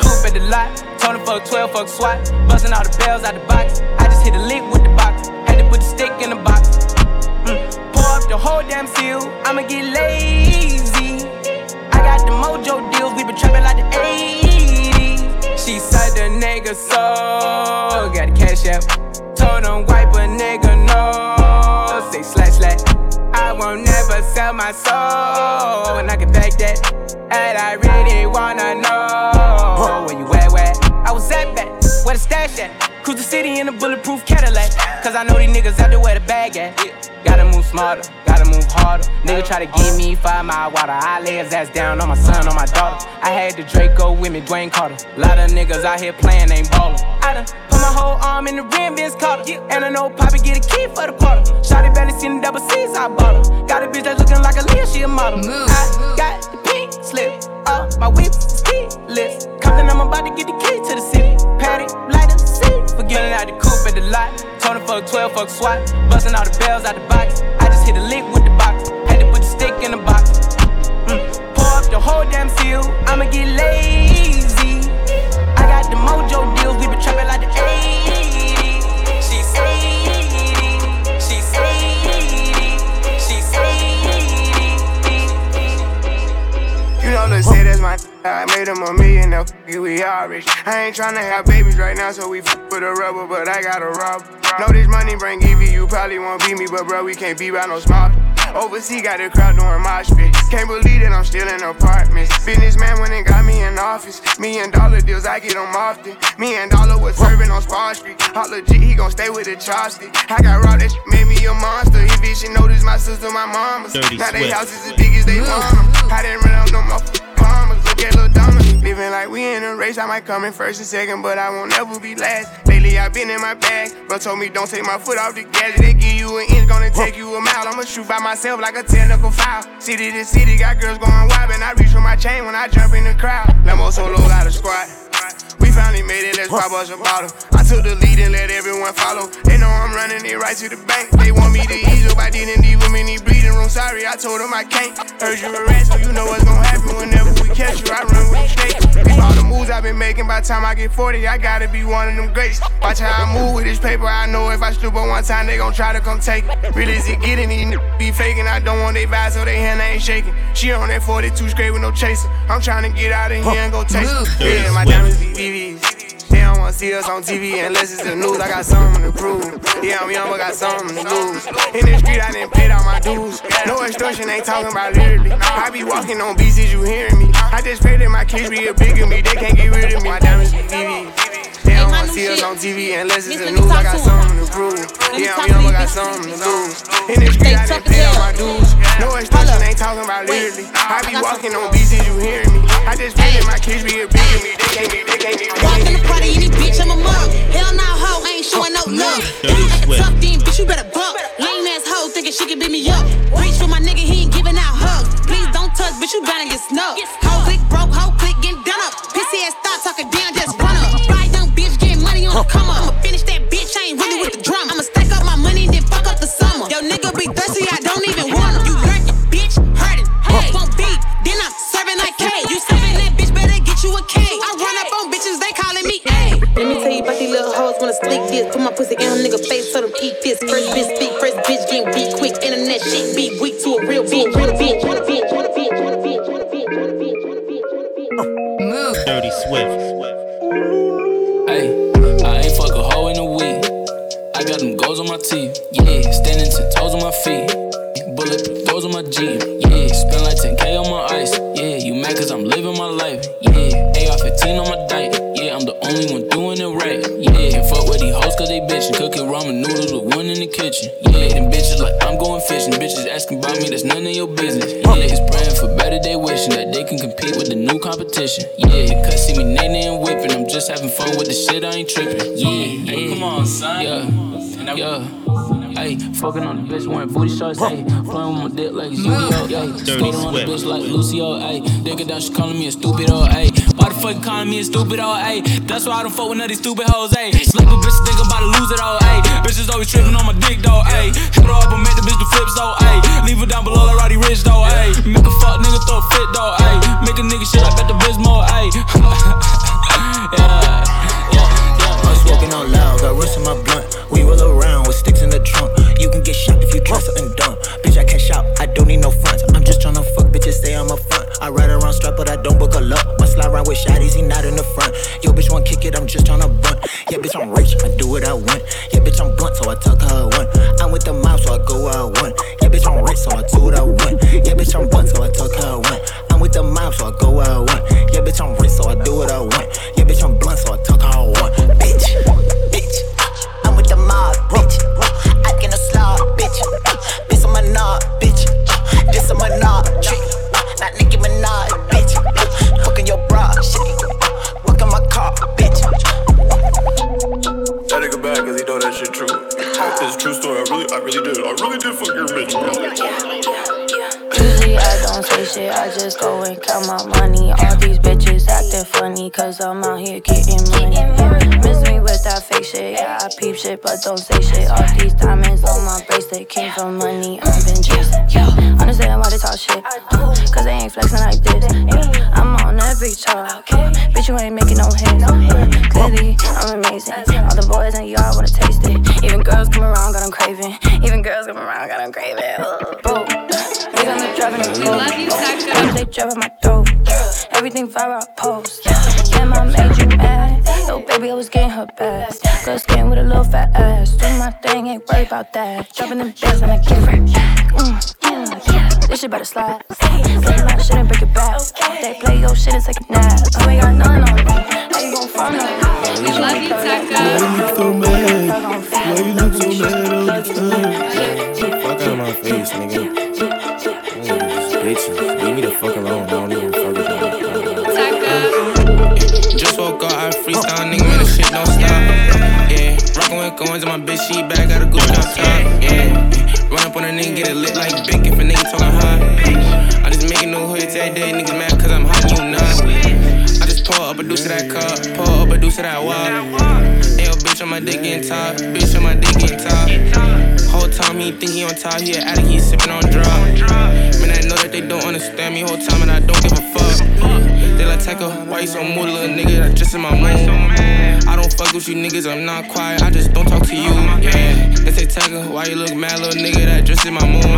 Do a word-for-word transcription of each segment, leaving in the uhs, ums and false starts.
Coop at the lot, told him fuck twelve, fuck SWAT. Bustin' all the bells out the box. I just hit a lick with the box. Had to put the stick in the box. Mm. Pour up the whole damn seal. I'ma get lazy. I got the mojo deals. We been trappin' like the eighties. She said the nigga soul. Got the cash out. Told him wipe a nigga no. Say slash slash. I won't never sell my soul. And I can back that. And I really wanna know where you at, where? I was at back, where the stash at? Cruise the city in a bulletproof Cadillac. Cause I know these niggas out there where the bag at. Gotta move smarter, gotta move harder. Nigga try to give me five mile water. I lay his ass down on my son, on my daughter. I had the Draco with me, Dwayne Carter. Lot of niggas out here playing, ain't ballin'. I done put my whole arm in the rim, Vince Carter. And an old poppy get a key for the quarter. Shawty barely seen the double C's, I bought her. Got a bitch that's looking like a Leah, she a model. I got the slip up, my whip's keyless. Compton, I'm about to get the key to the city. Patty, light up the seat. Forgetting out the coupe at the lot. Told him fuck twelve, fuck SWAT. Busting all the bells out the box. I just hit a lick with the box. Had to put the stick in the box. Mm. Pour up the whole damn seal. I'ma get lazy. I got the mojo deals. We been trapping like the eighties. She's eighty. She's eighty. She's eighty. You know, let's say that's my I made him a million, now we all rich. I ain't tryna have babies right now, so we f with a rubber, but I gotta rob. Know this money bring E V, you probably won't beat me, but bro, we can't be by no small. Overseas got the crowd doing mosh pit. Can't believe that I'm still in apartments. Businessman went and got me in office. Million dollar deals, I get them often. Me and Dollar was serving on Spawn Street. Holla G, he gon' stay with the chopstick. I got robbed, that sh- made me a monster. He bitch, she know this my sister, my mama's. Now they houses as big as they want them. I didn't run out no motherfucking bombers. Look at Lil Dominic, living like we in a race. I might come in first and second, but I won't ever be last. Lately I've been in my bag. Bro told me don't take my foot off the gas. They give you an inch, gonna take you a mile. I'ma shoot by myself like a technical foul. City to city, got girls going wild, and I reach for my chain when I jump in the crowd. Lambo solo out of squad. We finally made it, let's pop us a bottle. I took the lead and let everyone follow. They know I'm running it right to the bank. They want me to ease up, I didn't leave them in the bleeding room. Sorry, I told them I can't. Heard you a rat, so you know what's gonna happen whenever we catch you. I run with the snake. All the moves I've been making, by the time I get forty, I gotta be one of them greats. Watch how I move with this paper, I know if I slip up one time, they gon' try to come take it. Real as it getting, these n- be faking. I don't want they vibe, so they hand ain't shaking. She on that forty-two straight with no chaser. I'm trying to get out of here and go taste it. Yeah, my diamonds be V V. They don't wanna see us on T V unless it's the news. I got something to prove. Yeah, I'm young, but got something to lose. In the street, I done paid all my dues. No extortion, ain't talking about literally. I be walking on beats, is you hearing me? I just pray that my kids be a big of me. They can't get rid of me. My diamonds be V V. They don't wanna see us on T V unless it's the news. I got something to prove. Yeah, I'm young, but got something to lose. In the street, I done paid all my dues. No extortion, ain't talking about literally. I be walking on beats, is you hearing me? I just pray that my kids be a big of me. They can't be, they can't be. Walk in the party, any bitch, I'm a mug. Hell nah, ho, I ain't showing no love. Act tough, then bitch, you better buck. Lame ass hoe thinking she can beat me up. Reach for my nigga, he ain't giving out hugs. Please don't touch, bitch, you better get snubbed. Whole click broke, whole click getting done up. Pissy ass thought talking down, just run up. Ride down, bitch, getting money on the come up. I'ma finish that bitch, I ain't really with the drama. I'ma stack up my money and then fuck up the summer. Yo, nigga be thirsty, I don't even want him. You lurking, bitch, hurting. Hey, won't be, then I'm serving like K. You serving that bitch, better get you a K. I run up on bitches, they calling me A. Let me tell you about these little hoes wanna slick this. Put my pussy in her nigga face, so them eat this. First bitch speak, first bitch getting beat quick. Internet shit be weak to a real bitch. Real bitch, real bitch, real bitch, real bitch, real bitch, real bitch, real bitch, real bitch. Move. Dirty Swift. Hey, I ain't fuck a hoe in a week. I got them goals on my teeth. Yeah, standing ten toes on my feet. Bullet throws on my Jeep. Yeah, spend like ten K on my ice. Yeah, you mad cause I'm living my life. Yeah, A R fifteen on my diet. Yeah, I'm the only one doing it right. Yeah, can't fuck with these hoes cause they bitchin'. Cooking ramen noodles with one in the kitchen. Yeah, them bitches like I'm going fishing. Bitches asking about me, that's none of your business. Yeah, it's praying for better, they wishing that they can compete with the new competition. Yeah, cause see me nay-nay and whipping. I'm just having fun with the shit, I ain't tripping. Yeah, yeah. Hey, come on, son. Yeah, yeah. Ay, fucking on the bitch wearing booty shorts, ayy. Playing with my dick like it's Yu-Gi-Oh, ayy. Skating on the bitch like Lucio, ayy. Nigga down, she calling me a stupid old, ayy. Why the fuck you calling me a stupid old, ayy? That's why I don't fuck with none of these stupid hoes, ayy. Slip a bitch, think I'm about to lose it all, ayy. Bitches always tripping on my dick, though, ayy. Hit her up and make the bitch do flips, though, ayy. Leave her down below, like Roddy Rich, though, ayy. Make a fuck nigga throw a fit, though, ayy. Make a nigga shit, I bet the bitch more, ayy. in the front. Yo, bitch, wanna kick it, I'm just tryna bunt. Yeah, bitch, I'm rich, I do what I want. Yeah, bitch, I'm blunt, so I talk how I want. I'm with the mob, so I go where I want. Yeah, bitch, I'm rich, so I do what I want. Yeah, bitch, I'm blunt, so I talk how I want. I'm with the mob, so I go where I want. Yeah, bitch, I'm rich, so I do what I want. Yeah, bitch, I'm blunt, so I talk how I want. Bitch, bitch, I'm with the mob, bitch. I can a slob, bitch. Bitch, I'm a knob, bitch. This I'm a knob, trick. Not Nicki Minaj, bitch. Fucking your bra, shit. Walking my car, bitch. That nigga bad cause he know that shit true. It's a true story, I really, I really did. I really did fuck your bitch. Usually I don't say shit, I just go and count my money. All these bitches acting funny cause I'm out here getting money. Miss me with that fake shit, yeah, I peep shit but don't say shit. All these diamonds on my bracelet came from money I've been chasing. Understand why they talk shit, uh, cause they ain't flexing like this, yeah. I'm on every chart, uh, bitch, you ain't making no hits, uh, clearly I'm amazing. All the boys in y'all wanna taste it. Even girls come around, got them craving. Even girls come around, got them craving. Boom, we got me driving the boat. Love you, Sasha. They driving my throat. Everything viral, I post. Damn, I made you mad. Yo, baby, I was getting her best. Girl skin with a little fat ass. Do my thing, ain't worried about that. Dropping them bills when I give her. Mm. This shit better slide. Play my shit and break it back. They play your shit and take a nap. I ain't got none on me. How you gon' find me? We love you, Taco. Why you look so mad all the time? Fuck out of my face, nigga. Bitch, leave me the fuck alone. I don't even fuck with you. Taco. Just woke up, I freestyle, nigga, man, this shit don't stop. Yeah, rockin' with coins and my bitch, she back, got a good top. Yeah. Run up on a nigga, get it lit like Bink if a nigga talkin' hot. I just making no hits every day, niggas mad cause I'm hot, you not. I just pour up a deuce to that cup, pour up a deuce to that wop. Ayo, bitch, on my dick getting top, bitch, on my dick getting top. Whole time he think he on top, he an addict, he sippin' on drop. Man, I know that they don't understand me whole time and I don't give a fuck. They like Taco, why you so mood, little nigga? That's just in my mood. I don't fuck with you niggas, I'm not quiet, I just don't talk to you. Yeah. They say Taco, why you look mad, little nigga? That just in my mood.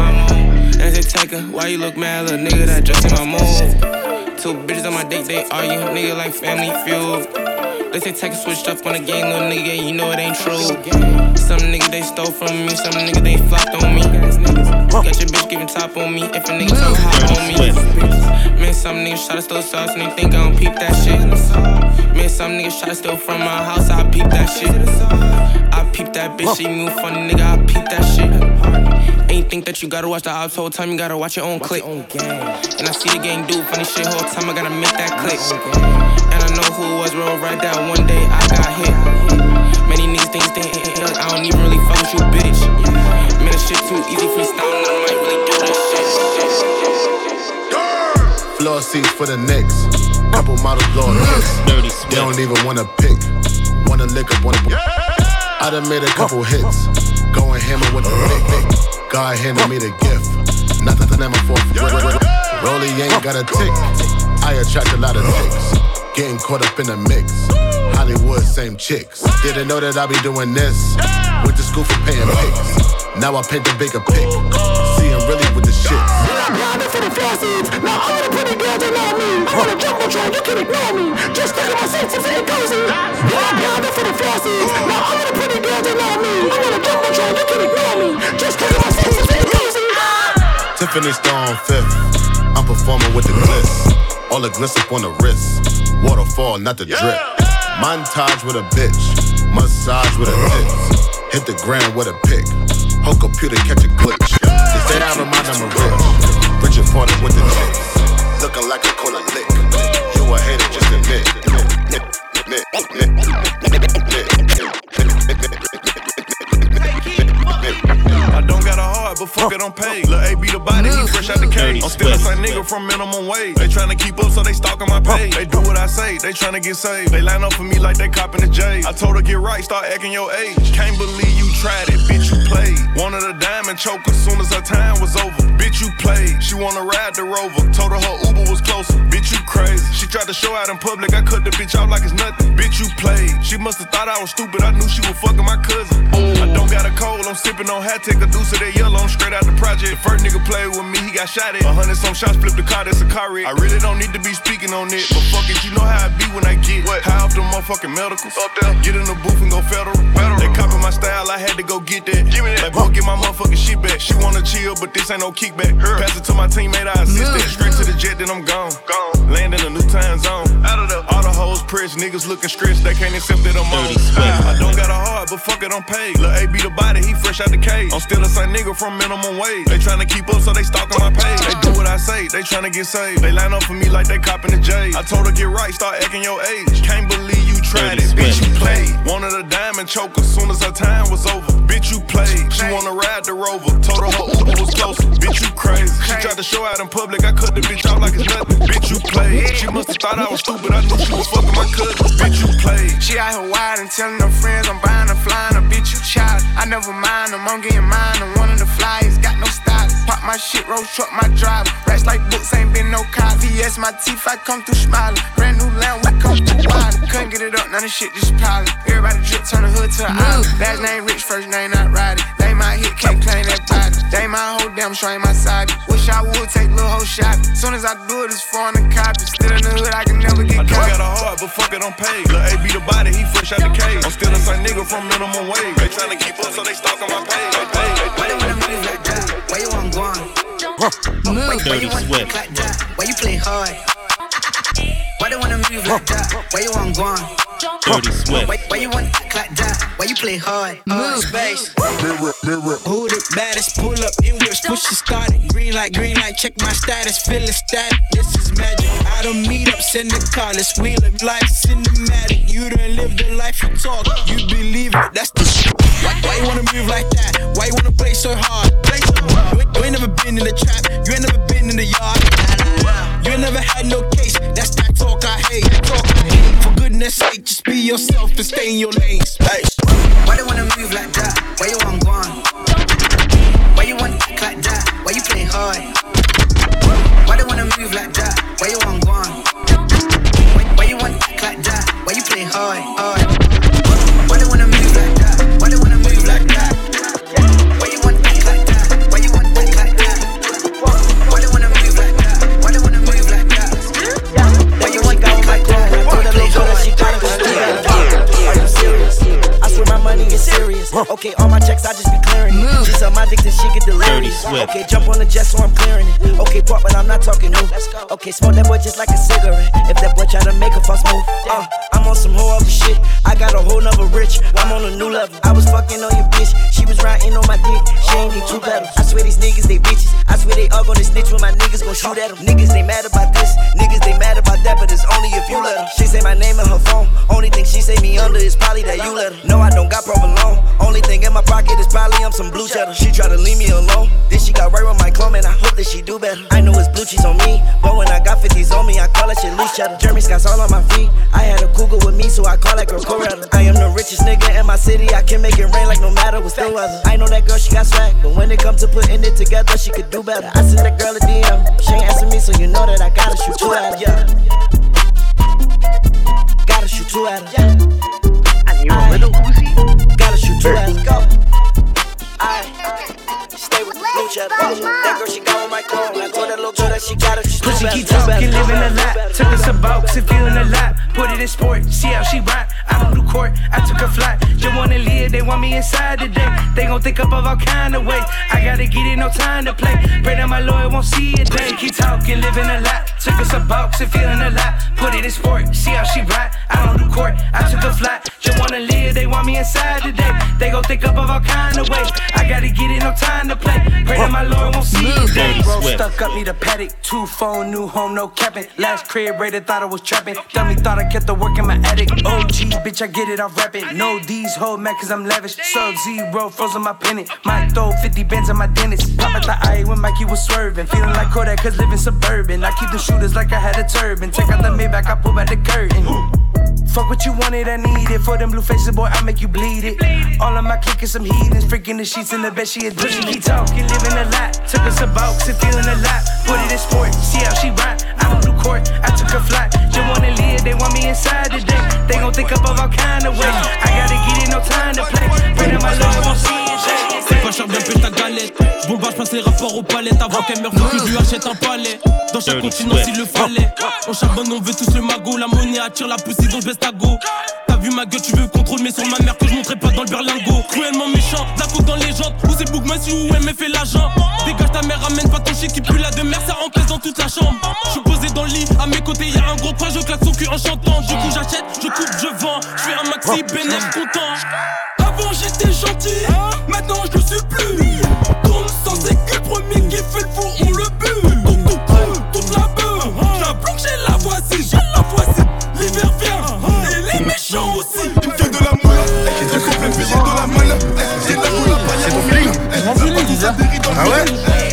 They say Taco, why you look mad, little nigga? That just in my mood. Two bitches on my date, they argue, nigga like family feud. They say Taco switched up on the game, little nigga, you know it ain't true. Some nigga they stole from me, some nigga they flopped on me. Got your bitch giving top on me, if a nigga talk hot on me. Man, some niggas try to steal sauce and they think I don't peep that shit. Man, some niggas try to steal from my house, I peep that shit. I peep that bitch, she move funny, nigga, I peep that shit. Ain't think that you gotta watch the ops whole time, you gotta watch your own click. And I see the gang do funny shit whole time, I gotta make that click. And I know who was real right that one day I got hit. Many niggas think they ain't, I don't even really fuck with you, bitch. Man, this shit too easy freestyle, and I might really do this shit. Yeah. Floor seats for the Knicks. Couple models blowing hits. They don't even wanna pick. Wanna lick up, wanna pick. Yeah. I done made a couple hits. Going hammer with the big dick. God handed me the gift. Nothing to name for. Rollie ain't got a tick. I attract a lot of chicks. Getting caught up in the mix. Hollywood, same chicks. Didn't know that I be doing this. Went to school for paying pics. Now I paint the bigger pic. See, I'm really with the shit. Now I'm for the floor seats. Now all the pretty girls, they know me. I'm on a jumbotron, you can ignore me. Just look at my seats, it's ain't cozy. Now I'm for the floor seats. Now all the pretty girls, they know me. I'm on a jumbotron, you can ignore me. Just look at my seats, it's ain't cozy. Tiffany Stone Fifth. I'm performing with the bliss. All the gliss up on the wrist. Waterfall, not the drip. Montage with a bitch. Massage with a tits. Hit the ground with a pick. Whole computer catch a glitch. They say I remind them of rich. Richard Porter with the chicks. Looking like a cola lick. You a hater, just admit. I don't got a heart, but fuck it, I'm paid. Lil' A B the body, he fresh out the cage. I'm still a same nigga from minimum wage. They tryna keep up, so they stalking my page. They do what I say, they tryna get saved. They line up for me like they copping the J. I told her get right, start acting your age. Can't believe you tried it, bitch, you played. Wanted a diamond choke as soon as her time was over. Bitch, you played. She wanna ride the Rover. Told her her Uber was closer. Bitch, you crazy. She tried to show out in public. I cut the bitch out like it's nothing. Bitch, you played. She musta thought I was stupid. I knew she was fucking my cousin. Ooh. I don't got a cold. I'm sipping on hat, take a deuce of that yellow. I'm straight. straight out the project. First nigga played with me, he got shot at. A hundred some shots, flip the car, that's a car wreck. I really don't need to be speaking on it, but fuck it, you know how I be when I get what? High off them motherfucking medicals. Up there, get in the booth and go federal. federal. They copy my style, I had to go get that. Give me that. Like, go get my motherfucking shit back. She wanna chill, but this ain't no kickback. Her. Pass it to my teammate, I assist no. that. Straight to the jet, then I'm gone. Gone. Land in a new time zone. Out of the all the hoes pressed, niggas looking stressed, they can't accept that I'm on. I don't got a heart, but fuck it, I'm paid. Lil' A be the body, he fresh out the cage. I'm still the same nigga from minimum wage. They tryna keep up, so they stalking my page. They do what I say, they tryna get saved. They line up for me like they copping the J. I told her get right, start acting your age. Can't believe you tried it, bitch, you played. Wanted a diamond choke as soon as her time was over. Bitch, you played. She wanna ride the Rover. Told her her Uber was closer. Bitch, you crazy. She tried to show out in public, I cut the bitch out like it's nothing. Bitch, you played. She musta thought I was stupid, I knew she was fucking my cousin. Bitch, you played. She out here wide and telling her friends I'm buying a flying a bitch, you child. I never mind them, I'm getting mine. I'm one of the flyers, got no style. Pop my shit, roll truck, my driver. Racks like books, ain't been no cop. V S my teeth, I come through smiling. Brand new land, we come through wild. Couldn't get it up, none of shit just piling. Everybody drip, turn the hood to an island. Last name rich, first name not riding. They my hit, can't claim that body. They my whole damn show, ain't my side. Wish I would take little whole shot. Soon as I do it, it's foreign and copy. Still in the hood, I can never get caught. I got a heart, but fuck it, I'm paid. Lil' A be the body, he fresh out the cage. I'm still the same nigga from minimum wage. They tryna keep up, so they stalking my page. Why you want to move like that? Why you want gone? Why you want to act like that? Why you play hard? Why you want to move like that? Why you want gone? Why, why you want to act like that? Why you play hard? Move space. Mirror, mirror. Who the baddest? Pull up in whips, push the started. Green light, green light. Check my status, feeling static. This is magic. I don't meet up, send the call. This wheel of life cinematic. You done live the life you talk. You believe it. That's the shit. Why, why you wanna move like that? Why you wanna play so hard? Play so hard. You, you ain't never been in the trap. You ain't never been in the yard. You ain't never had no case. That's that talk I hate. That talk I hate. For goodness sake, just be yourself and stay in your lane. Hey. Why you wanna move like that? Why you want gone? Why you wanna act like that? Why you play hard? Why you wanna move like that? Why you want gone? Why, why you wanna act like that? Why you play hard? hard? Why you wanna move like that? Why you wanna move like that? Why you wanna act like that? Why you wanna act like that? Why you wanna move like that? Why you wanna move like that? Why you wanna act like that? Told her make sure that she gotta go straight. Are you serious? I swear my money is serious. Okay, all my checks I just be clearing it. She's on my dick and she get delirious. Okay, jump on the jet so I'm clearing it. Okay, park but I'm not talking new. Okay, smoke that boy just like a cigarette. If that boy try to make a false move, uh, I'm on some whole other shit. I got a whole nother rich. I'm on a new level. I was fucking on your bitch. She was riding on my dick. She ain't need two pedals. I swear these niggas they bitches. I swear they all gonna snitch when my niggas gon' shoot at them. Niggas they mad about this. Niggas they mad about that, but it's only if you let them. She say my name in her phone. Only thing she say me under is probably that you let her. No, I don't got provolone. Only thing in my pocket is probably I'm some blue cheddar. She try to leave me alone. Then she got right with my clone, and I hope that she do better. I know it's blue cheese on me, but when I got fifties on me, I call that shit loose cheddar. Jeremy Scott's all on my feet. I had a cougar with me, so I call that girl Coretta. I am the richest nigga in my city. I can make it rain like no matter what's the weather. I know that girl, she got swag, but when it comes to putting it together, she could do better. I sent that girl a D M. She ain't answering me, so you know that I gotta shoot two at her. Yeah. Gotta shoot two at her. Yeah. I need a little Uzi. Gotta shoot two at her. Let's go. I stay with blue cheddar. That girl she got on my clone. I told that little girl that she got it. She's pussy keep talking, living a lot. Took us some box and feeling a lot. Put it in sport, see how she rock. I don't do court, I took a flight. You wanna live, they want me inside today. They gon' think up of all kind of ways. I gotta get it, no time to play. Pray that my lawyer won't see it. Pussy keep talking, living a lot. Took us some box and feeling a lot. Put it in sport, see how she rock. I don't do court, I took a flight. You wanna live, they want me inside today. They gon' think up of all kind of ways. I gotta get it, no time to play. Pray that my Lord won't see you. Daddy bro stuck up, need a paddock. Two phone, new home, no capping. Last crib, rated, thought I was trapping. Dummy thought I kept the work in my attic. O G, bitch, I get it, I'm rapping. No D's, hold man, cause I'm lavish. Sub zero, frozen my pennant. Might throw fifty bands in my dentist. Pop at the eye when Mikey was swerving. Feeling like Kodak, cause living suburban. I keep the shooters like I had a turban. Take out the Maybach, I pull back the curtain. Fuck what you wanted, I need it. For them blue faces, boy, I make you bleed it. All of my clique is some heathens. Freaking the sheets in the bed, she a pussy. Keep talking, living a lot. Took us a box and feeling a lot. Put it in sport, see how she rock. I don't do court, I took a flight. You wanna live, they want me inside today. They gon' think up of all kind of ways. I gotta get it, no time to play. Pray that my love won't see it. C'est pas cher, bien plus ta galette. J'boule bas, j'pense aux palettes avant qu'elle meure, faut que je lui achète un palais. Dans chaque continent s'il le fallait. On charbonne, on veut tous le magot. La monnaie attire la poussière, donc je baisse ta go. T'as vu ma gueule, tu veux contrôle, mais sur ma mère que je montrais pas dans le berlingot. Cruellement méchant, la coupe dans les jantes. Où c'est Bougman si ou M F et l'agent. Dégage ta mère, ramène pas ton shit qui pue la de mer, ça encaisse dans toute la chambre. Je suis posé dans le lit, à mes côtés y'a un gros train, je claque son cul en chantant. Du coup j'achète, je coupe, je vends, je fais un maxi bénéf content. Avant j'étais gentil, maintenant je le suis plus. Tourne sans équipe, premier qui fait le four, on le bute. Tourne, tourne, tourne, tourne la beuh. J'la bloque, j'ai la voici, j'ai la voici. L'hiver vient, et les méchants aussi. Il me fait de la moule, je suis plein de billets de la moule. J'ai de la moule, c'est mon feeling. C'est mon feeling, déjà. Ah ouais?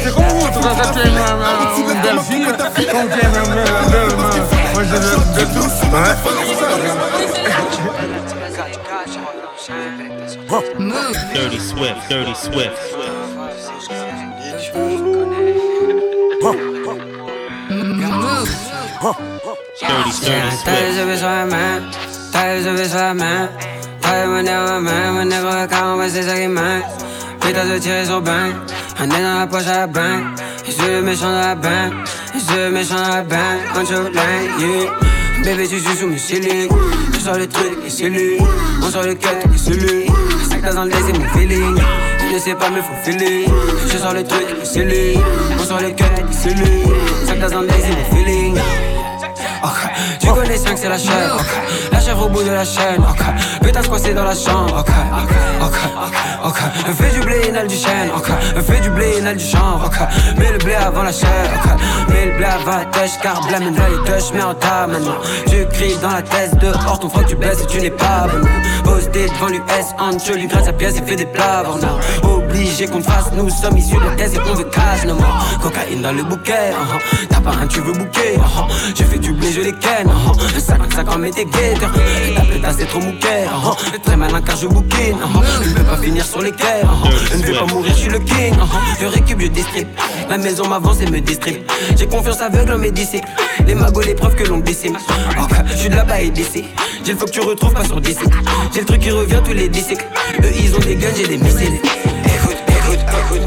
C'est comme vous, tu vas taper une belle fille. Quand tu aimes la belle, moi je veux de tout. Ouais. Dirty Swift, Dirty Swift. Dirty, Dirty Swift. T'as les yeux sur la main, t'as les yeux sur la main. T'as les monnaies dans la main, monnaies pour le car, on va c'est ça qui manque. Putain de tirer sur banque, on est dans la poche à la banque. Je suis le méchant dans la banque, je suis le méchant dans la banque. On joue like you. Bébé, tu suis sous mes chillings. Je sors le truc et c'est lui. On sort le cut et c'est lui. cinq dans le dé, c'est mon feeling. Je ne sais pas, mais faut filer. Je sors le truc et c'est lui. On sort le cut et c'est lui. cinq dans le dé, c'est mon feeling. Okay. Tu connais cinq, c'est la chèvre. Okay. La chèvre au bout de la chaîne. Okay. Putain, se coincer dans la chambre. Okay. Okay. Okay. Okay. Fais du blé, inhale du chêne. Okay. Fais du blé, inhale du chanvre. Okay. Mets le blé avant la chèvre. Okay. Mets le blé avant la tèche, car blé, mène là, les touches, mets en tas maintenant. Tu cries dans la thèse dehors, ton froid, tu baisses et tu n'es pas bon. Posté devant l'U S, Ant, je lui gratte sa pièce et fait des plavres. Obligé qu'on fasse, nous sommes issus de la thèse et qu'on veut cash, non. Cocaïne dans le bouquet. Uh-huh. T'as pas un, tu veux bouquet. Uh-huh. J'ai fait du blé. Je les ken, cinquante-cinq ans mais t'es guetteur. Ta pétasse c'est trop mouquère, très malin car je bouquine. Je ne peux pas finir sur les guerres, je ne peux pas mourir, je suis le king. Je récup, je distribue, la maison m'avance et me distribue. J'ai confiance aveugle en mes disciples, les magots, les preuves que l'on décime. Je suis de là-bas et d'ici, j'ai le faut que tu retrouves pas sur dix. J'ai le truc qui revient tous les dix. Eux ils ont des guns, j'ai des missiles. Écoute, écoute, écoute,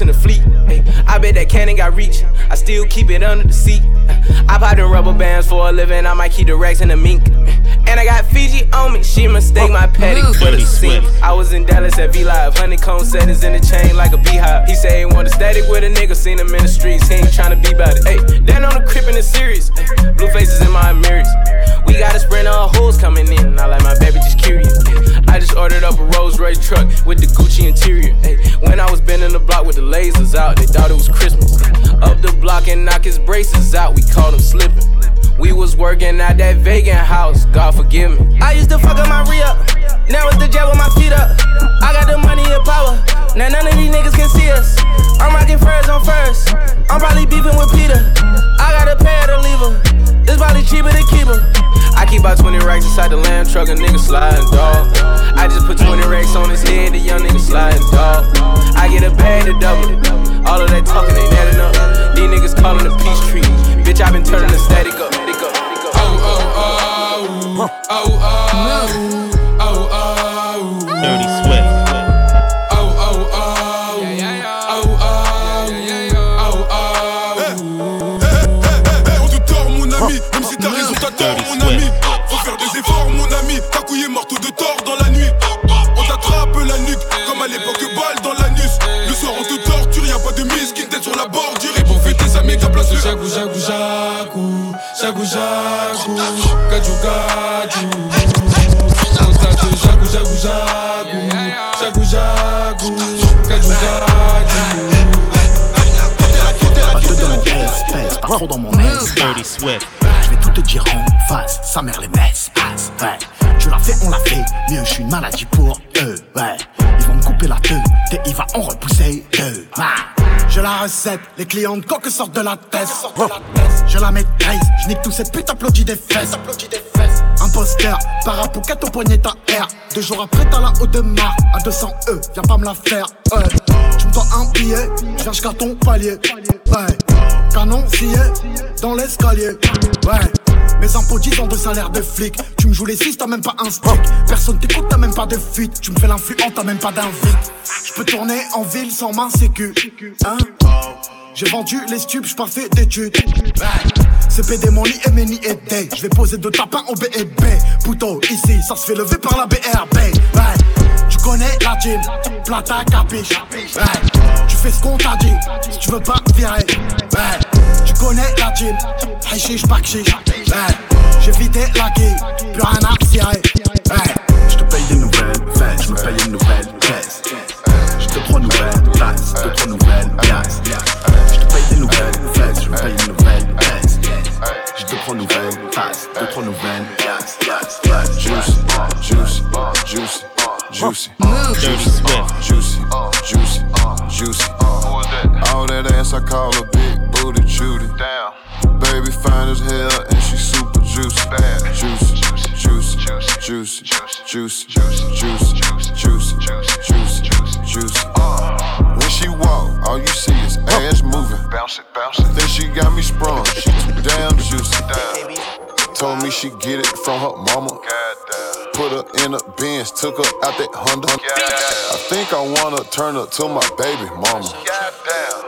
in the fleet, ay. I bet that cannon got reach. I still keep it under the seat. I pop the rubber bands for a living. I might keep the racks in the mink. And I got Fiji on me, she mistake my paddock for the scene. I was in Dallas at V-Live, honeycomb settings in the chain like a beehive. He say he want to static with a nigga, seen him in the streets, he ain't tryna be bout it. Ayy, then on the crib in the series, ay, blue faces in my mirrors. We got a sprint of hoes coming in, I like my baby just curious. Ay, I just ordered up a Rolls Royce truck with the Gucci interior. Ay, when I was bending the block with the lasers out, they thought it was Christmas. Up the block and knock his braces out, we caught him slipping. We was working at that vegan house, God forgive me. I used to fuck up my re-up, now it's the jet with my feet up. I got the money and power, now none of these niggas can see us. I'm rocking furs on furs, I'm probably beefing with Peter. I got a pair to leave her, it's probably cheaper to keep her. I keep out twenty racks inside the lamb truck, a nigga sliding dog. I just put twenty racks on his head, the young nigga sliding dog. I get a bag to double, all of that talking ain't adding up. These niggas calling the peace trees, bitch I been turning the static up. Oh, oh, oh, oh, oh, Dirty Swift. Oh, oh, oh, yeah, yeah, yeah. Oh, oh, yeah, yeah, yeah. Oh, oh. Eh, eh, eh, eh, on te tord, mon ami. Même si t'as raison, t'as tort, mon ami. Faut faire des efforts, mon ami. T'as couillé marteau de tort dans la nuit. On t'attrape la nuque, comme à l'époque, balle dans l'anus. Le soir, on te torture, y'a pas de mise qui t'aide sur la bordure. Et pour fêter sa méga place, le jagou, jagou, jagou. Jagou, jagou, gadjou, gadjou. On s'attaque, jagou, jagou, jagou. Jagou, jagou, gadjou, gadjou. Pas de l'espèce, pas trop dans mon espace. Je vais tout te dire en face, sa mère les messe. Ouais, tu l'as fait, on l'a fait, mieux, je suis une maladie pour eux. Ouais, ils vont me couper la queue, t'es, il va en repousser eux. Je la recette, les clients de coque sortent de la tête. Je la maîtrise, je nique tous ces putains, applaudis des fesses. Imposteur, parapouquette au poignet ta R. Deux jours après t'as la haute de marque, à deux cents euros, viens pas me la faire. Ouais. Tu me dois un billet, je viens jusqu'à ton palier. Ouais. Canon scié, dans l'escalier. Ouais. Mes impôts disent en deux salaires de flic. Tu me joues les six, t'as même pas un stick. Personne t'écoute, t'as même pas de fuite. Tu me fais l'influent, t'as même pas d'invite. Je peux tourner en ville sans main sécu. Hein? J'ai vendu les stupes, j'suis pas fait d'études. C P D mon lit et mes nids étaient. J'vais poser deux tapins au B et B. Pouto, ici, ça se fait lever par la B R B. Ouais. Tu connais la team, plata capiche. Ouais. Tu fais ce qu'on t'a dit, si tu veux pas virer. Ouais. Tu connais la team, haïchiche, bakchiche. Ouais. J'ai vidé la guille, plus rien à cirer. Ouais. J'te paye des nouvelles fesses, j'me paye une nouvelle caisse. J'te prends nouvelles places, j'te prends nouvelles bias. J'te paye des nouvelles fesses, j'me paye une nouvelle caisse. J'te prends nouvelles places, j'te prends nouvelles bias. Juice, juice, juice. Juicy, oh, juicy, oh, juicy, oh, juicy, oh, juicy. Oh, that? All that ass I call a big booty Judy. Damn. Baby fine as hell and she super juicy. Bad. Juicy, juicy, juicy, juicy, juicy, juicy, juicy, juicy, juicy, juicy, juicy. Oh. When she walk, all you see is ass moving. Bounce it, bounce it. Then she got me sprung. She damn juicy. Damn. Told me she get it from her mama. Goddamn. Put her in a Benz, took her out that Honda. I think I wanna turn her to my baby mama.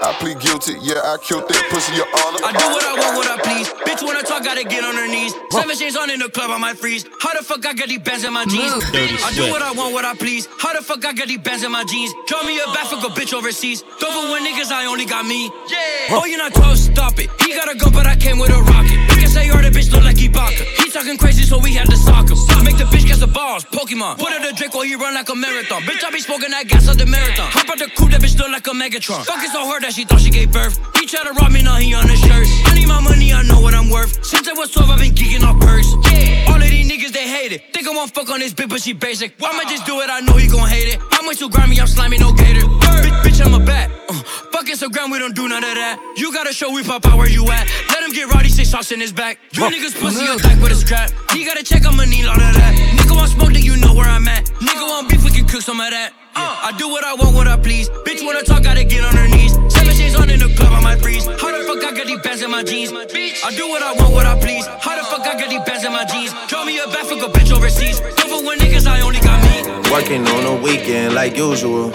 I plead guilty, yeah, I killed that pussy, your honor. I do what I want, what I please. Bitch wanna talk, gotta get on her knees. Seven chains on in the club, I might freeze. How the fuck I got these bands in my jeans? I do what I want, what I please. How the fuck I got these bands in my jeans? Draw me a back, fuck a bitch overseas. Don't for one niggas, I only got me. Yeah. Oh, you're not toast, stop it. He got a gun, but I came with a rocket. I can say, or the bitch look like Ibaka. He talking crazy, so we had to sock him. Make the bitch the balls, Pokemon. Put her to Drake while you run like a marathon. Bitch, I be smoking that gas at the marathon. Hop out the coupe, that bitch look like a Megatron. Fucking so hard that she thought she gave birth. He tried to rob me, now he on his shirt. I need my money, I know what I'm worth. Since I was twelve, I've been geeking off perks. Yeah. All of these niggas, they hate it. Think I won't fuck on this bitch, but she basic. Why am I just do it? I know he gon' hate it. I'm way too grimy, I'm slimy, no gator. Bitch, bitch, I'm a bat. Uh, fuck Instagram, we don't do none of that. You gotta show we pop out where you at. Let him get Roddy, six sauce in his back. You niggas pussy, I'm back with a strap. He gotta check, I'ma need all of that. Nigga want smoke, then you know where I'm at. Nigga want beef, we can cook some of that. Uh, I do what I want, what I please. Bitch wanna talk, gotta get on her knees. Seven chains on in the club, I might freeze. How the fuck I got these bands in my jeans? I do what I want, what I please. How the fuck I got these bands in my jeans? Draw me a back, fuck a bitch overseas. Don't for one niggas, I only got me. Working on a weekend like usual.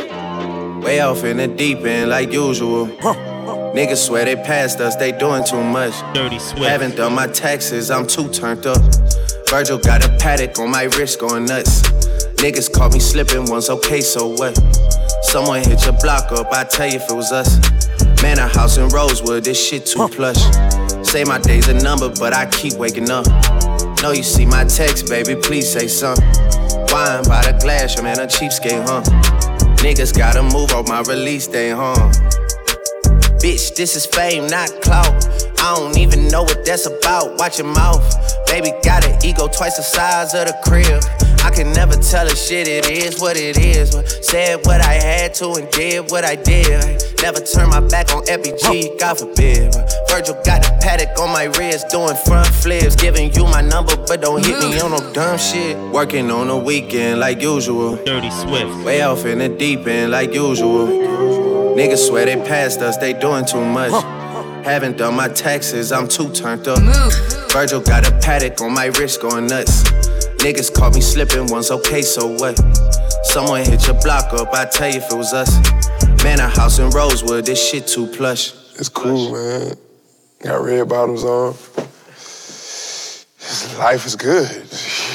Way off in the deep end like usual. Niggas swear they passed us, they doing too much. Dirty sweat. Haven't done my taxes, I'm too turned up. Virgil got a paddock on my wrist going nuts. Niggas caught me slipping once, okay, so what? Someone hit your block up, I tell you if it was us. Man, a house in Rosewood, this shit too plush. Say my day's a number, but I keep waking up. Know you see my text, baby, please say something. Wine by the glass, your man a cheapskate, huh? Niggas gotta move on my release day, huh? Bitch, this is fame, not clout. I don't even know what that's about, watch your mouth. Baby got an ego twice the size of the crib. I can never tell a shit, it is what it is. Said what I had to and did what I did. Never turn my back on F B G, God forbid. Virgil got a paddock on my wrist, doing front flips. Giving you my number, but don't hit me on no dumb shit. Working on the weekend like usual. Dirty Swift. Way off in the deep end like usual. Niggas swear they passed us, they doing too much. Haven't done my taxes, I'm too turned up. Virgil got a paddock on my wrist, going nuts. Niggas caught me slipping once, okay, so what? Someone hit your block up, I tell you if it was us. Man, a house in Rosewood, this shit too plush. It's cool, man. Got red bottoms on. Life is good.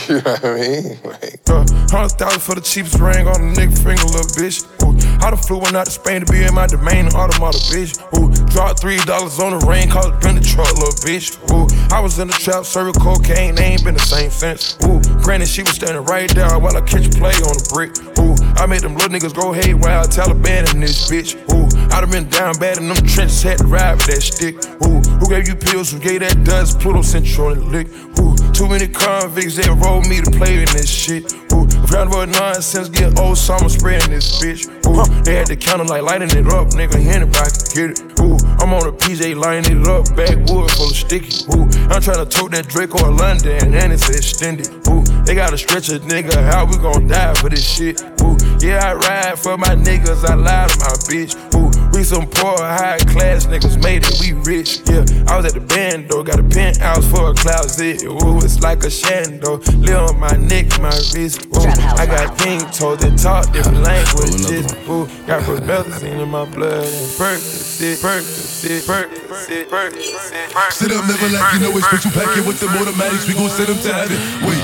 You know what I mean? Like, uh, one hundred thousand for the cheapest ring on a nigga finger, little bitch. Ooh, I done flew one out to Spain to be in my domain, automata, bitch. Ooh, dropped three dollars on the ring, called it been the truck, little bitch. Ooh, I was in the trap, serving cocaine, they ain't been the same since. Ooh, granted, she was standing right there while I catch play on the brick. Ooh, I made them little niggas go haywire, Taliban in this bitch. Ooh, I done been down bad in them trenches, had to ride with that stick. Ooh, who gave you pills? Who gave that dust? Pluto sent you on the lick. Ooh, too many convicts that enrolled me to play in this shit. Ooh, round about nonsense, get old summer spreading this bitch. Ooh, they had the counter like lighting it up, nigga, anybody can get it. Ooh, I'm on a P J lining it up, backwood full of sticky. Ooh, I'm tryna tote that Draco in London and it's extended. Ooh, they gotta stretch a nigga, how we gon' die for this shit? Ooh, yeah, I ride for my niggas, I lie to my bitch. Ooh, we some poor, high-class niggas made it, we rich, yeah. I was at the band, though, got a penthouse for a closet. Ooh, it's like a shando, live on my neck, my wrist. Ooh, I got pink toes that talk different languages. Ooh, got promethazine in my blood. Percocet, Percocet, Percocet, Percocet. Sit up, never like you know it's bitch, you pack it with them automatics, we gon' send them to heaven. Wait,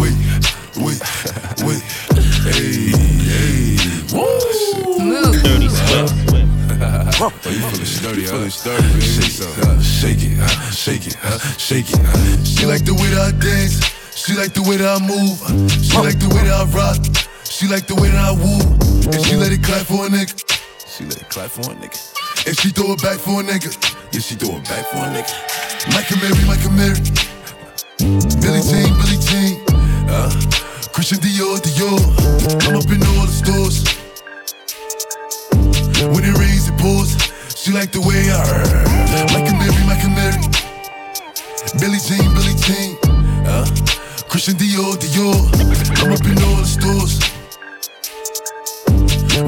wait, wait, wait, hey, hey. Woo! Dirty Swift. Oh, you feelin' sturdy, you feelin' sturdy, baby. Shake it, uh, shake it, uh, shake it, uh. She like the way that I dance. She like the way that I move. She like the way that I rock. She like the way that I woo. And she let it clap for a nigga. She let it clap for a nigga. And she throw it back for a nigga. Yeah, she throw it back for a nigga. Micah Mary, Micah Mary. Billie Jean, Billie Jean. Uh, Christian Dior, Dior. I'm up in all the stores. When it rains, it pours. She like the way I heard. Like a Mary, like a Mary. Billie Jean, Billie Jean. Uh, Christian Dior, Dior. I'm up in all the stores.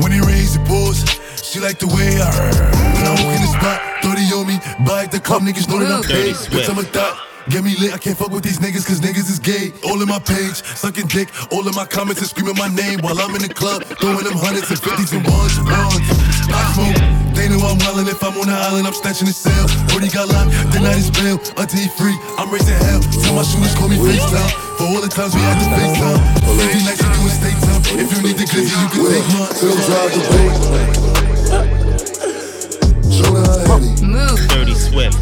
When it rains, it pours. She like the way I heard. When I walk in the spot, thirty on me. Buy the club, niggas know that I'm paid. Bitch, I'm a thot. Get me lit, I can't fuck with these niggas cause niggas is gay. All in my page, sucking dick. All in my comments and screaming my name while I'm in the club, throwing them hundreds and fifties and ones and ones. I smoke, they know I'm wildin'. If I'm on the island, I'm snatching his cell. Brody got locked, denied his bail. Until he free, I'm raising hell. Till my shooters call me FaceTime. For all the times we had to FaceTime. Fifty nights to do a state time. If you need the glizzy, you can take mine. Films out the way. Dirty Swift.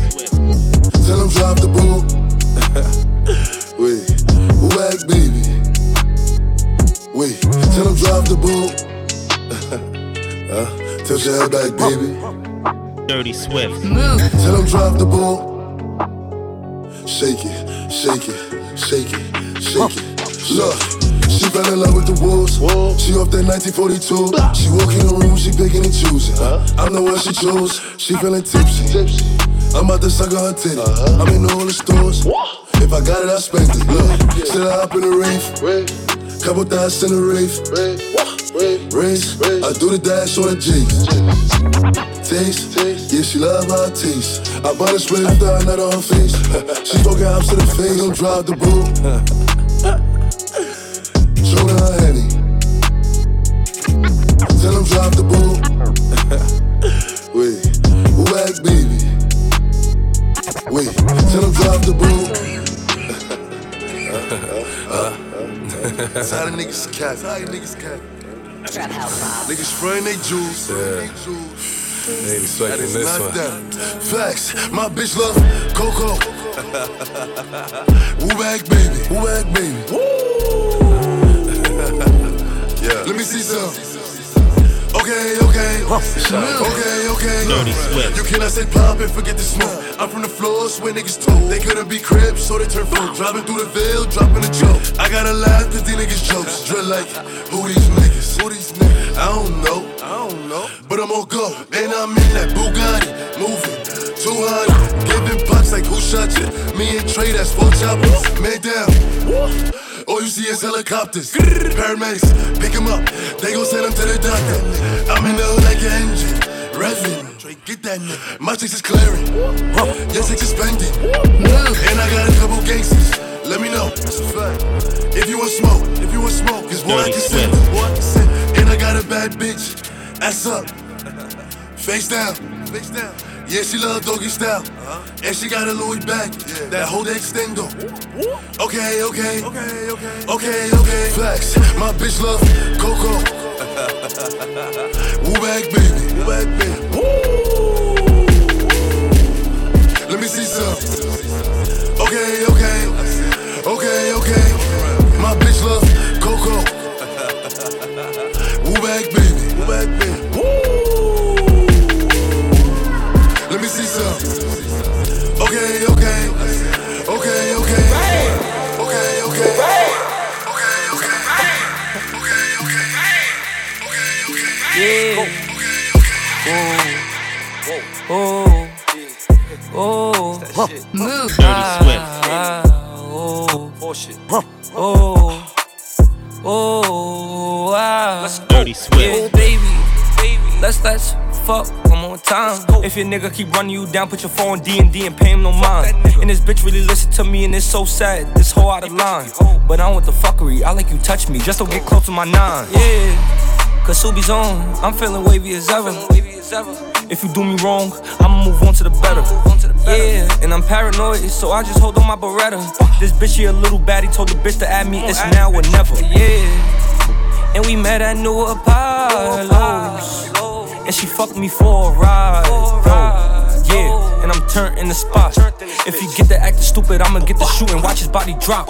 Tell him drop the ball. Wait, wag baby. Wait, tell him drop the ball. uh, tell your head back, baby. Dirty Swift. No. Tell him drop the ball. Shake it, shake it, shake it, shake it. Look. She fell in love with the wolves. Whoa. She off that nineteen forty-two. Blah. She walk in the room, she picking and choosing. Huh? I'm the one she chose. She feeling tipsy. tipsy. I'm out to suck on her titty. Uh-huh. I'm in all the stores. What? If I got it, I spend it. Look, yeah. Should I hop in the rave? Rave. Couple thighs in the rave. Rave. Rave. Rave. Rave. I do the dash on the jeans. Taste. Taste. Yeah, she love my taste. I bought a split after I nut on her face. She smoking hops to the face. Don't drive the boat. Henny. Tell him drop the ball. Wait, wag baby. Wait, tell him drop the ball. That's how the niggas cap. That's how the niggas cap. Trap house vibe. Niggas spraying they jewels. Yeah. They ain't expecting this one. Facts, my bitch love Coco. Woo back baby, woo back baby. Yeah. Let me see some. Okay, okay, okay, okay. You cannot say pop and forget the smoke. I'm from the floors where niggas told they couldn't be cribs, so they turn folk. Driving through the veil, dropping a joke. I gotta laugh cause these niggas jokes. Drill like who these niggas? Who these niggas? I don't know. I don't know, but I'm on go, and I'm in that Bugatti, moving two hundred, giving pops like who shot you? Me and Trey, that's four choppers, man down. All you see is helicopters, paramedics, pick him up, they gon' send him to the doctor. I'm in the hood like an engine, revving. Trey, get that nigga. My chicks is clearing, your chicks is spending, and I got a couple gangsters. Let me know. If you want smoke, if you want smoke, it's what I can send. And I got a bad bitch. Ass up, face down, face down. Yeah, she love doggy style, uh-huh. And she got a Louis bag, yeah. That hold the extendo. Okay, okay, okay, okay, okay, okay. Flex, my bitch love Coco. Woo back baby, woo back baby. Woo. Let me see some. Okay, okay, okay, okay. My bitch love Coco. Woo back baby. Woo. Let me see some. Okay, okay, okay, okay, hey. Okay, okay, hey. Okay, okay, hey. Okay, okay, hey. Okay, okay, hey. Okay, okay, yeah. Whoa, whoa, whoa, whoa. Move. Dirty Swift. Oh, oh, oh, oh, wow. Dirty Swift. Let's let's fuck one more time. If your nigga keep running you down, put your phone D and D and pay him no mind. And this bitch really listen to me, and it's so sad. This whole out of line, but I want the fuckery. I like you touch me, just don't get close to my nine. Yeah, cause Subi's on. I'm feeling wavy as ever. If you do me wrong, I'ma move on to the better. Yeah, and I'm paranoid, so I just hold on my Beretta. This bitch here a little baddie, told the bitch to add me. It's now or never. Yeah, and we met at New Apollo's. And she fucked me for a ride, yo. Yeah, and I'm turned in the spot. If he get to acting stupid, I'ma get to shoot and watch his body drop.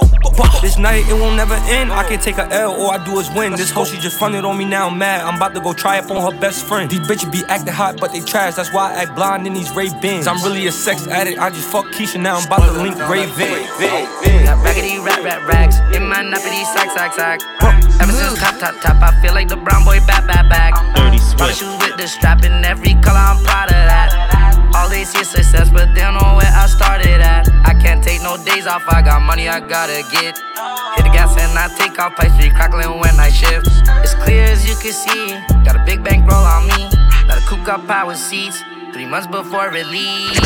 This night, it won't never end. I can't take a L, all I do is win. This hoe, she just fronted on me, now I'm mad. I'm about to go try up on her best friend. These bitches be acting hot, but they trash. That's why I act blind in these Ray-Bans. I'm really a sex addict, I just fuck Keisha, now I'm about to link Ray-Ban. Got raggedy rat rat rags, in my nappity sack sack sack. Ever since top top top, I feel like the brown boy back back back. Dirty Swift. Strap in every color, I'm proud of that. All they see is success, but they don't know where I started at. I can't take no days off, I got money I gotta get. Hit the gas and I take off, pipes be crackling when I shift. It's clear as you can see, got a big bankroll on me. Got a coupe, got power seats, three months before release.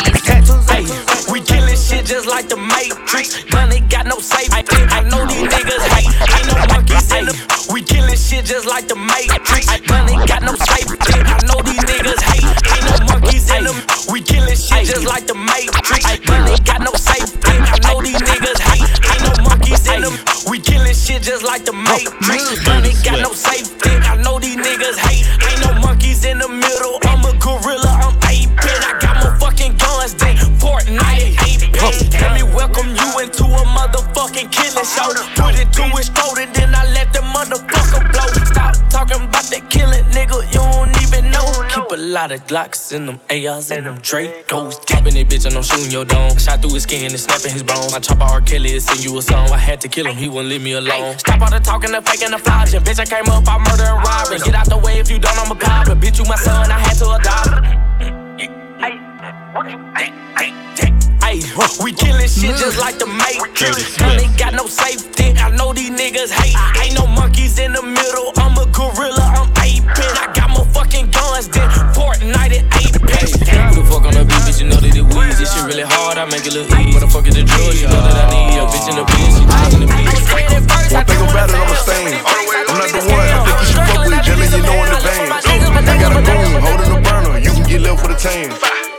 Hey, we killing shit just like the Matrix. Money got no safe, I, I know these niggas hate. Ain't no monkeys in the, we killing shit just like the Matrix. Money got no safe, I know these niggas hate. Ain't no monkeys in them. We killing shit just like the Matrix. Money got no safe, I know these niggas hate. Ain't no monkeys in them. We killing shit just like the Matrix. Money got no safe, I know these niggas hate. Ain't no monkeys in the middle. I'm a gorilla, I'm aping. I got more fucking guns than Fortnite. Let me welcome you into a motherfucking killing show. Put it to its throat and then I let the motherfucker blow. Stop talking about that killing, nigga. You don't even know. Keep a lot of Glocks in them A Rs and them Dracos. Dropping that bitch and I'm shooting your dome. Shot through his skin and snapping his bone. My chopper R. Kelly is sing you a song. I had to kill him, he wouldn't leave me alone. Stop all the talking, the faking, the flogging. Bitch, I came up, I murder and robbing. Get out the way if you don't, I'm a cop. Bitch, you my son, I had to adopt. Ay, we killing shit just like the Matrix. Money got no safety, I know these niggas hate. Ain't no monkeys in the middle, I'm a gorilla, I'm aping. I got more fucking guns than Fortnite and Apex. Who the fuck on the beat, bitch, you know that it wheeze. This shit really hard, I make it look easy. Motherfuck is the drug, you know that I need a bitch in the bitch, she talking to me. One thing about it, I'm a stain. I'm not the one, I think you should fuck with Jelly, you know in the veins. I got a moon, holding a burner, you can get left for the team.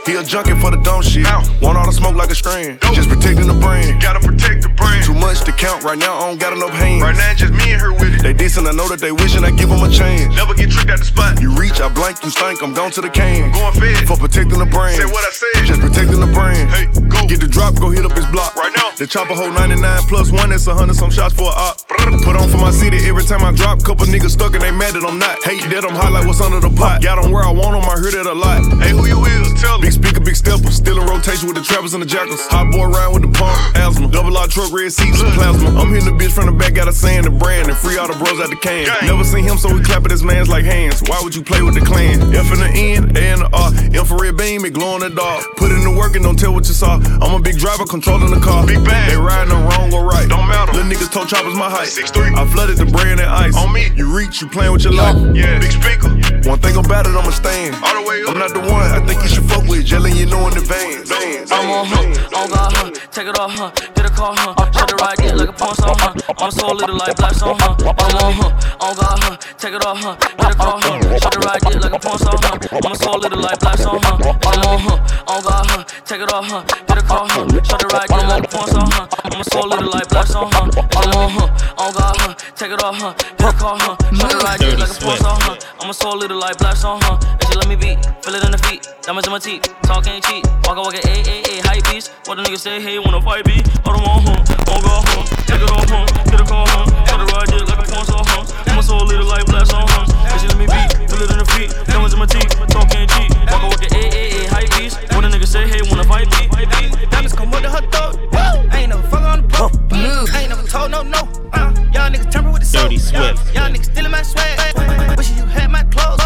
He a junkie. looking for the dumb shit. Want all the smoke like a strain. Just protecting the brand. Gotta protect the brand. Too much to count. Right now, I don't got enough hands. Right now, it's just me and her with it. They dissing, I know that they wishing I give them a chance. Never get tricked out the spot. You reach, I blank, you stink, I'm gone to the can. I'm going fed. For protecting the brand. Say what I said. Just protecting the brand. Hey, go. Get the drop, go hit up his block. Right now. The chopper hold ninety-nine plus one, that's one hundred some shots for a op. Put on for my city every time I drop. Couple niggas stuck and they mad that I'm not. Hate that I'm hot like what's under the pot. Got them where I want them, I heard it a lot. Hey, who you is? Tell them. Big speaker, big stepper. Still in rotation with the trappers and the jackals. Hot boy round with the pump, asthma. Double R truck, red seats, and plasma. I'm hitting the bitch from the back, got a sand the brand. And free all the bros out the can. Gang. Never seen him, so we clapping his man's like hands. Why would you play with the clan? F in the N, A in the R. Infrared beam, it glow in the dark. Put in the work and don't tell what you saw. I'm a big driver, controlling the car. Big bang. They riding the wrong or right. Don't matter. Little niggas told choppers my height. six three. I flooded the brand and ice. On me. You reach, you playing with your life. Yeah. Big speaker. Yeah. One thing about it, I'ma stand. All the way up. I'm not the one. I think you should fuck with. Jelly, you know in advance. I'm on hunt. On God hunt. Take it off hunt. Get a car hunt. Shut the ride get like a porn star hunt. I'm so little like black song hunt. I'm on hunt. On God hunt. Take it off hunt. Get a car hunt. Shut the ride get like a porn star hunt. I'm so little like black song hunt. I'm on hunt. On God hunt. Take it off hunt. Get a car hunt. Shut the ride get like a porn star hunt. I'm so little like black song hunt. I'm on hunt. On God hunt. Take it off hunt. Get a car hunt. Shut the ride get like a porn star hunt. I'm so little like black song hunt. And she let me beat. Feel it in the feet. Diamonds in my teeth. Talk ain't cheap. Walk out, walk out, ayy, ayy, ayy, hype beast. What the niggas say, hey, wanna fight me? I don't want home, won't go home. Take it all home, get a car home. Try to ride it like a porn star home. I'm so little like blast on home. Cause she let me beat, feel it in the feet. Diamonds in my teeth, talk ain't cheap. Walk out, walk out, ayy, ayy, ayy, hype beast. What the niggas say, hey, wanna fight me? Diamonds come with the hot dog. I ain't never fucking on the pump. I ain't never told no, no. Uh, y'all niggas temper with the soap. Y'all, y'all niggas stealing my swag. Wishing you had my clothes.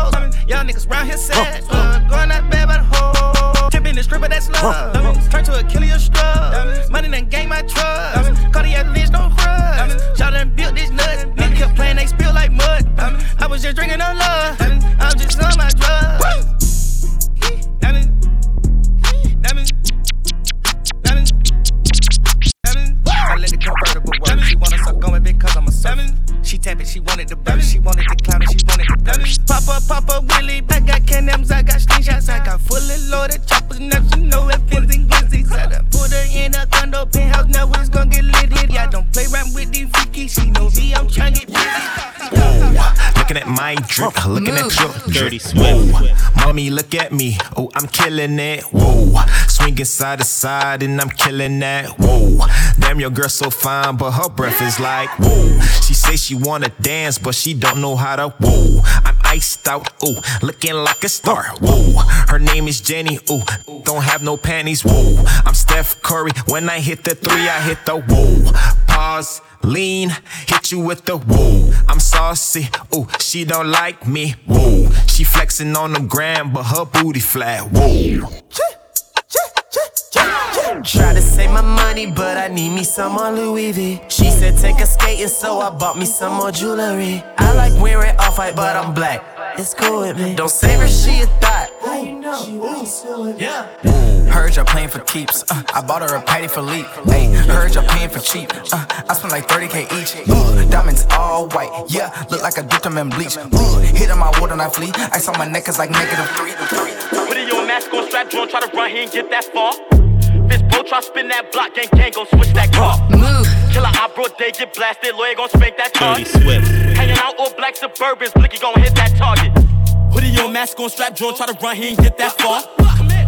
Y'all niggas round here sad. Uh, going out bad by the hoe. Tipping the stripper, that's love. Uh, Turn to a killer, you're struck. Money done gained my trust. Uh, Cardiac bitch, don't crush. Uh, Y'all done built this nuts. Nigga kept playing, they spill like mud. Uh, I was just drinking on love. Uh, I was just on my drugs. I let the convertible work. She wanna suck on it because I'm a servant. She tapping, she wanted the burst. She wanted the climb, she wanted the burst. Pop up, pop up, Willie. I got can M's, I got slingshots. I got fully loaded choppers. Next, you know it fins and glizzies. Put her in a condo penthouse. Now it's gonna get lit. Yeah, don't play around with these freaky. She knows me, I'm trying to get busy. Whoa, looking at my drip, looking at your dirty sweat. Whoa, mommy, look at me. Oh, I'm killing it. Whoa, swinging side to side and I'm killing that. Whoa, damn, your girl so fine, but her breath is like whoa. She say she wanna dance, but she don't know how to whoa. I'm iced out, ooh, looking like a star. Whoa, her name is Jenny, ooh, don't have no panties. Whoa, I'm Steph Curry. When I hit the three, I hit the whoa. Pause, lean, hit you with the whoa. I'm saucy, ooh, she don't like me. Whoa, she flexing on the gram, but her booty flat. Whoa. Try to save my money, but I need me some more Louis V. She said take a skating, so I bought me some more jewelry. I like wearing off-white, but I'm black. It's cool with me. Don't save her, she a thot. How you know? She with me. Yeah. Heard y'all playing for keeps. Uh, I bought her a patty for leap. Hey, heard y'all paying for cheap. Uh, I spent like thirty K each. Ooh, diamonds all white. Yeah, look like I dipped them in bleach. Ooh, hit on my wood and I flee. Ice on my neck is like negative three. Put in your mask, go strap drone, try to run here and get that far. Bitch, bro, try spin that block, gang, gang, gon' switch that car. Move. Killer, I bro, they get blasted, lawyer gon' spank that target. Hanging out all black Suburbans, Blicky gon' hit that target. Hoodie on mask, gon' strap drone, try to run, he ain't get that far.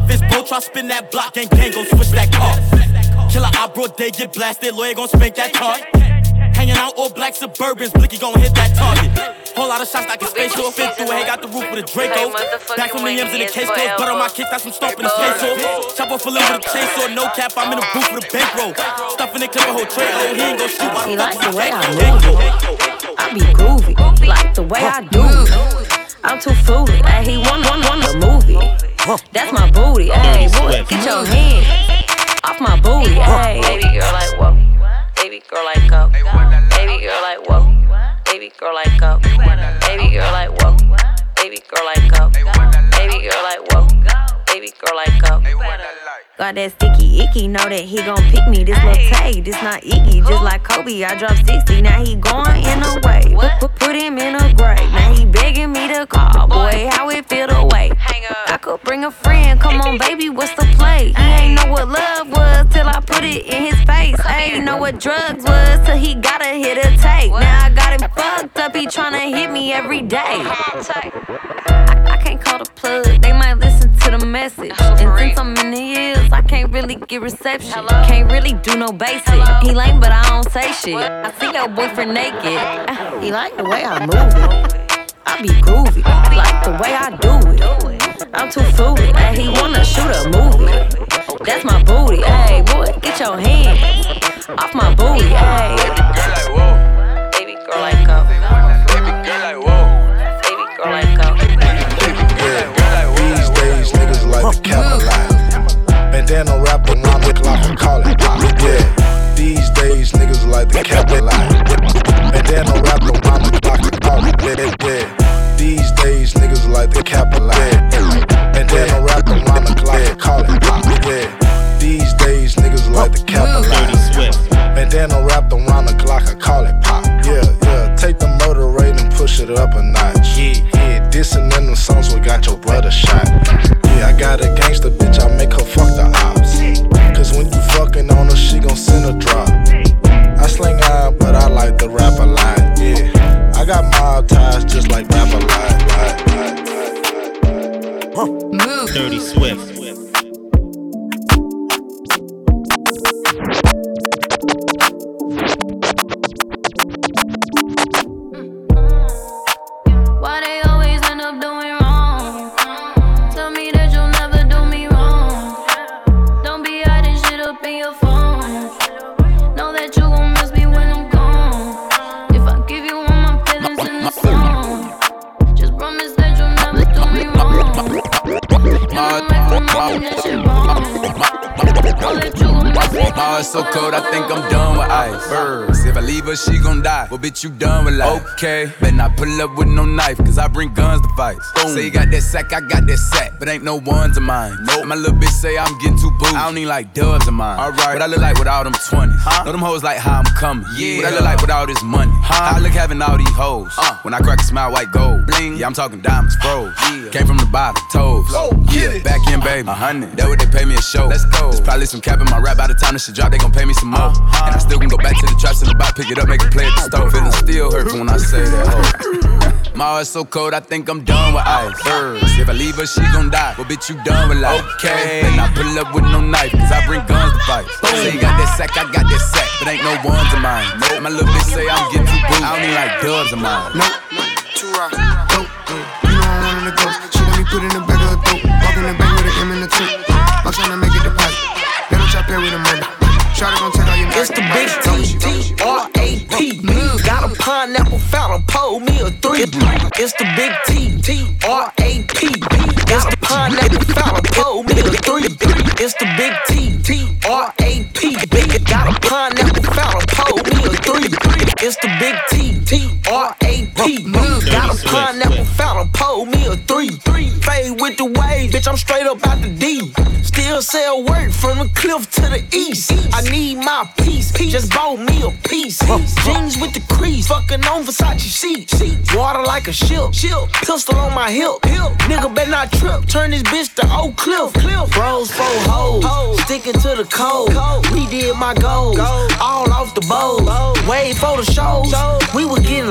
Bitch, bro, try spin that block, gang, gang, gon' switch that car. Killer, I bro, they get blasted, lawyer gon' spank that target. Hanging out all black Suburbans, Blicky gon' hit that target. Whole lot of shots like a space door fit through. Hey, got the roof with a Draco. Back with me M's in the case closed. But on my kick, that's some stomping the peso. Chop off a little with a chainsaw, no cap. I'm in the booth with a bankroll. Stuffing the clip a whole tray. Oh, he ain't gon' shoot. I don't like the way I move. I be groovy, like the way I do. I'm too foolish. Ay, he won, won, won the movie. That's my booty. Ay, boy, get your hand off my booty. Ay, baby girl like whoa. Baby girl like go. Baby girl like whoa. Baby girl like go. Baby girl like whoa. Baby girl like go. Baby girl like whoa. Baby girl like go. Got that sticky. icky, know that he gon' pick me. This little Tay, this not Iggy, just like Kobe. I dropped sixty, now he going in a wave. Put him in a grave, now he begging me to call. Boy, how it feel to wait? I could bring a friend, come on baby, what's the play? He ain't know what love was till I put it in his face. I ain't know what drugs was till he gotta hit a take. Now I got him fucked up, he tryna hit me every day. I, I can't call the plug, they might listen to the message. And since I'm in the years, I can't really get reception. Hello? Can't really do no basic. Hello? He lame, but I don't say shit. What? I see your boyfriend naked. He like the way I move it. I be groovy. He like the way I do it. I'm too foolish. And he wanna shoot a movie. That's my booty. Hey, boy, get your hands off my booty. Hey. Baby girl like go. Baby girl like whoa. Baby girl like go. These days, niggas like to capitalize. Bandana wrapped around the clock and call it pop. Yeah, these days niggas like to capitalize. Bandana wrapped around the clock and call it dead. Yeah, these days niggas like to capitalize. Bandana wrapped around the clock and call it pop. Yeah, these days niggas like to capitalize. Bandana wrapped around the clock and call it pop. Yeah, yeah, take the murder rate and push it up a notch. Yeah, yeah, dissing in them songs we got your brother shot. Yeah, I got a gangster bitch, I make her fuck the ops. Cause when you fucking on her, she gon' send a drop. I sling iron, but I like the rap a lot, yeah. I got mob ties just like rap a lot. Dirty Swift. My heart's so cold, I think I'm done with ice. Birds. If I leave her, she gon' die. Well, bitch, you done with life. Okay, better not pull up with no knife, cause I bring guns to fight. Say you got that sack, I got that sack, but ain't no ones of mine. Nope. My little bitch say I'm getting too bougie. I don't need like dubs of mine. Alright, what I look like with all them twenties. Huh? Know them hoes like how I'm coming. Yeah. What I look like with all this money. Huh? How I look having all these hoes. Uh. When I crack a smile, white gold. Bling. Yeah, I'm talking diamonds, froze. Yeah. Came from the bottom, toes. Oh, yeah. Back in, baby. A hundred. That what they pay me a show. Let's go. There's probably some cap in my rap by the time this shit drop, they gon' pay me some more. And I still can go back to the traps in the box, pick it up, make it play at the store. Feeling still hurts when I say that. Oh. My heart's so cold, I think I'm done with ice. Birds. If I leave her, she gon' die. Well, bitch, you done with life. Okay. And I pull up with no knife, cause I bring guns to fight. Say you got that sack, I got that sack, but ain't no ones of mine. Nope. My little bitch say I'm getting too booed. I don't need like dubs of mine. Nope. Too rock. Nope. You know I'm one of the ghosts. She got me put in the back of her throat. Walk in the back with an M in the tip. I'm tryna make it the pipe. It's the big T T R A P. Got a pineapple fountain, pull me a three. It's the big T T R A P. It's the pineapple fountain, pull me a three. It's the big T T R A P. Got a pineapple fountain, pull me a three. It's the big T T R A P. Got a pineapple fountain, pull me a three. Play with the waves, bitch, I'm straight up out the D. Still sell work from the cliff to the east. I need my piece, just bought me a piece. Jeans with the crease, fucking on Versace sheets. Water like a ship, pistol on my hip. Nigga better not trip, turn this bitch to Oak Cliff. Bros for hoes, sticking to the code. We did my goals, all off the bowl. Way for the shows, we were getting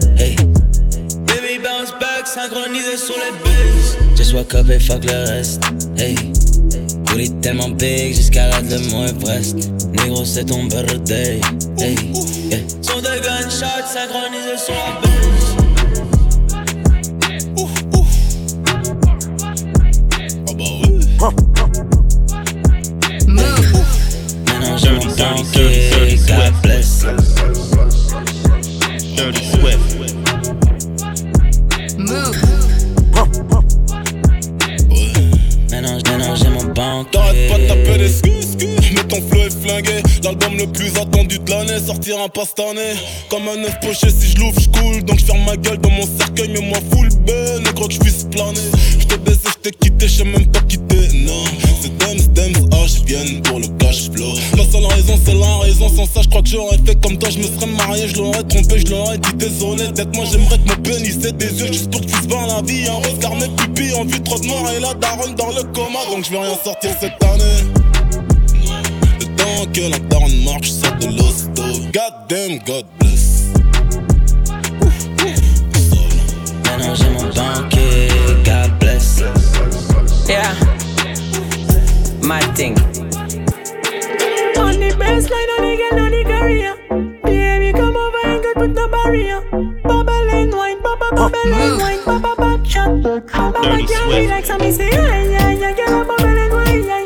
Hey. Baby bounce back, synchronisé sur les bases. Just wake up et fuck le reste. Hey. Booty tellement big, j'escalade le mont Everest. Négro, c'est ton birthday. Hey, yeah. Son de gunshots synchronisés sur la base. Ouf, ouf. Oh bah oui. Move. Dirty, dirty, dirty, God bless. Dirty Swift. Move. Mélange, mélange mon banque. T'arrêtes pas de taper des skus, skus. Mais ton flow est flingué. L'album le plus attendu de l'année sortira pas cette année. Comme un œuf poché, si je l'ouvre, j'coule. Donc j'ferme ma gueule dans mon cercueil, mais moi full B. Négro que j'puisse planer. J't'ai baisé, j't'ai quitté, j'sais même pas quitter. Non, c'est Dems, Dems, H viennent pour le cash flow. La seule raison, c'est la raison. Sans ça, j'crois que j'aurais fait comme toi. J'me serais marié, j'l'aurais trompé, j'l'aurais dit désolé. Peut-être moi, j'aimerais que mon pénis ait des yeux juste pour que tu se barres la vie. Un regard, mes pupilles en vitre noire et la daronne dans le coma. Donc j'vais rien sortir cette année. Que la daronne marche, sort de l'hosto. God damn, God bless. Mélanger mon banquier, God bless. Yeah, my thing. On the baseline, on the girl, on the career. Baby, come over and get with the barrier. Bubble and wine, bubble, bubble and wine. Bubble, bubble, shot. Bubble, my girl, relax, and me say, yeah, yeah, yeah, yeah, bubble and wine, yeah.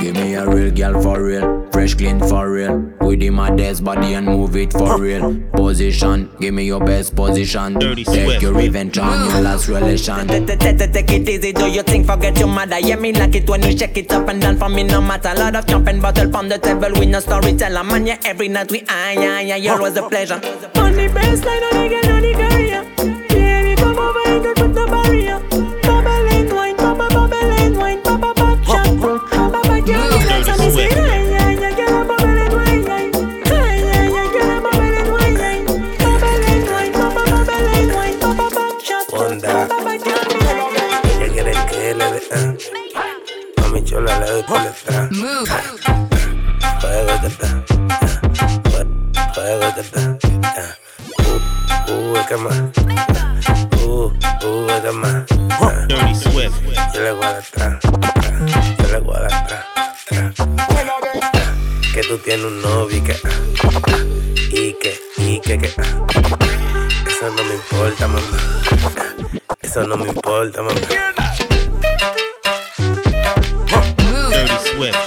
Give me a real girl for real, fresh clean for real. Within my desk body and move it for real. Position, give me your best position. Take your revenge on your last relation. Take it easy, do your thing, forget your mother. Yeah, me like it when you shake it up and down for me no matter. Lot of jumping bottle from the table with no storyteller. Man, yeah, every night we ah yeah yeah, you're always a pleasure. On the baseline, on the girl, on the career. Baby, come over and get with the barrier. Bubble and wine, bubble, bubble and wine, bubble. Chola le doy por detrás. Juego de pan. Juego de pan. Uh, uh, es que más. Uh, uh, es que más. Dirty Swift. Yo le voy a detrás. Yo le voy a detrás. Que tú tienes un novio y que. Y que, y que, que. Eso no me importa, mamá. Eso no me importa, mamá. Swift.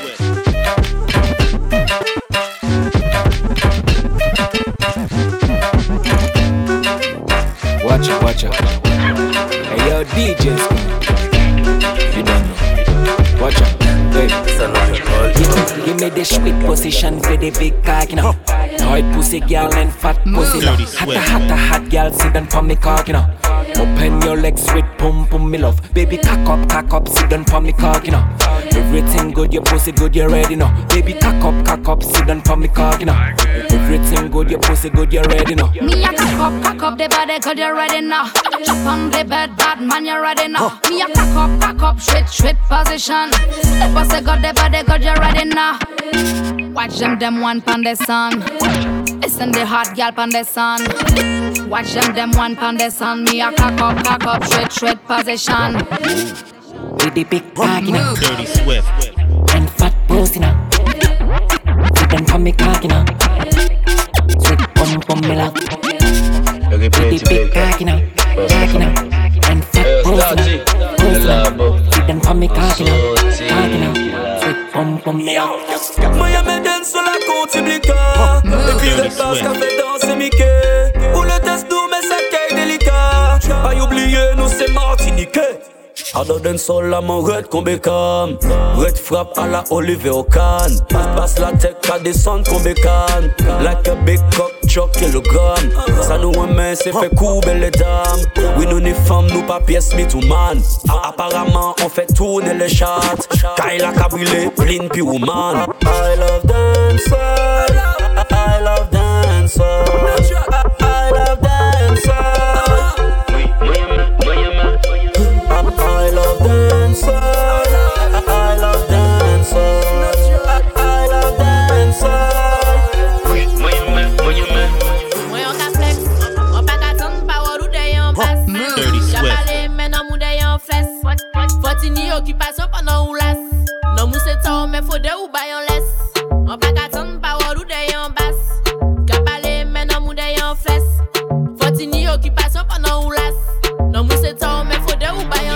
Watch out, watch out. Hey, yo, D J Swift. You don't know. Watch out. Hey. Give, give me the sweet position for the big cock, you know. Tight pussy girl and fat pussy, you know. Hatta, hatta, hot girl, sit down for me cock, you know. Open your legs with pum pum, me love. Baby, cock up, cock up, sit down for me cock, you know. Everything good, your pussy good, you're ready now. Baby, cock up, cock up, sit down for me cock, you know. Everything good, your pussy good, you're ready now. Me a cock up, cock up, the body good, you're ready now. Chop on the bed, bad man, you're ready now. Me a cock up, cock up, shit, shit position. The pussy good, the body good, you're ready now. Watch them, them one pound the sun. Listen the hot girl pound the sun. Watch them, them one pound the sun. Me a cock up, cock up, shit, shit position. With the big cock, you know. Dirty Swift. And fat pussy, you know. Sit down for me cock, you know. Sweet pom pom me love. With the big cock, you know. Cock, you know. And fat pussy, you know. Pussy, you know. Sit down for me cock, you know. Cock, you know. Sweet pom pom me love. Miami danse sur la contiblica. Et puis le passe café danse Mickey. Pour le test doux mais c'est cake délicat. Pas oublier nous c'est Martinique. Harder than soul, I'm a red combe calm. Red frappe à la Olivier Ocan. Passe la tech à descendre combe calm. Like a big cock, choc kilogramme. Ça nous remet, c'est fait coup, belle dame. Oui, nous ni femmes, nous pas pièce, me too man. Apparemment, on fait tourner les chats. Kaila Cabrillet, Blin Pirouman. I love dancer. I love dancer. I love dancer. Occupation pendant ou laisse. Non, mou c'est temps, mais faut de ou baille en laisse. On pas qu'attendre, parole ou d'aille en basse. Capalé, mais non, mou d'aille en flesse. Faut une occupation pendant ou laisse. Non, mou c'est temps, mais faut de ou baille en laisse.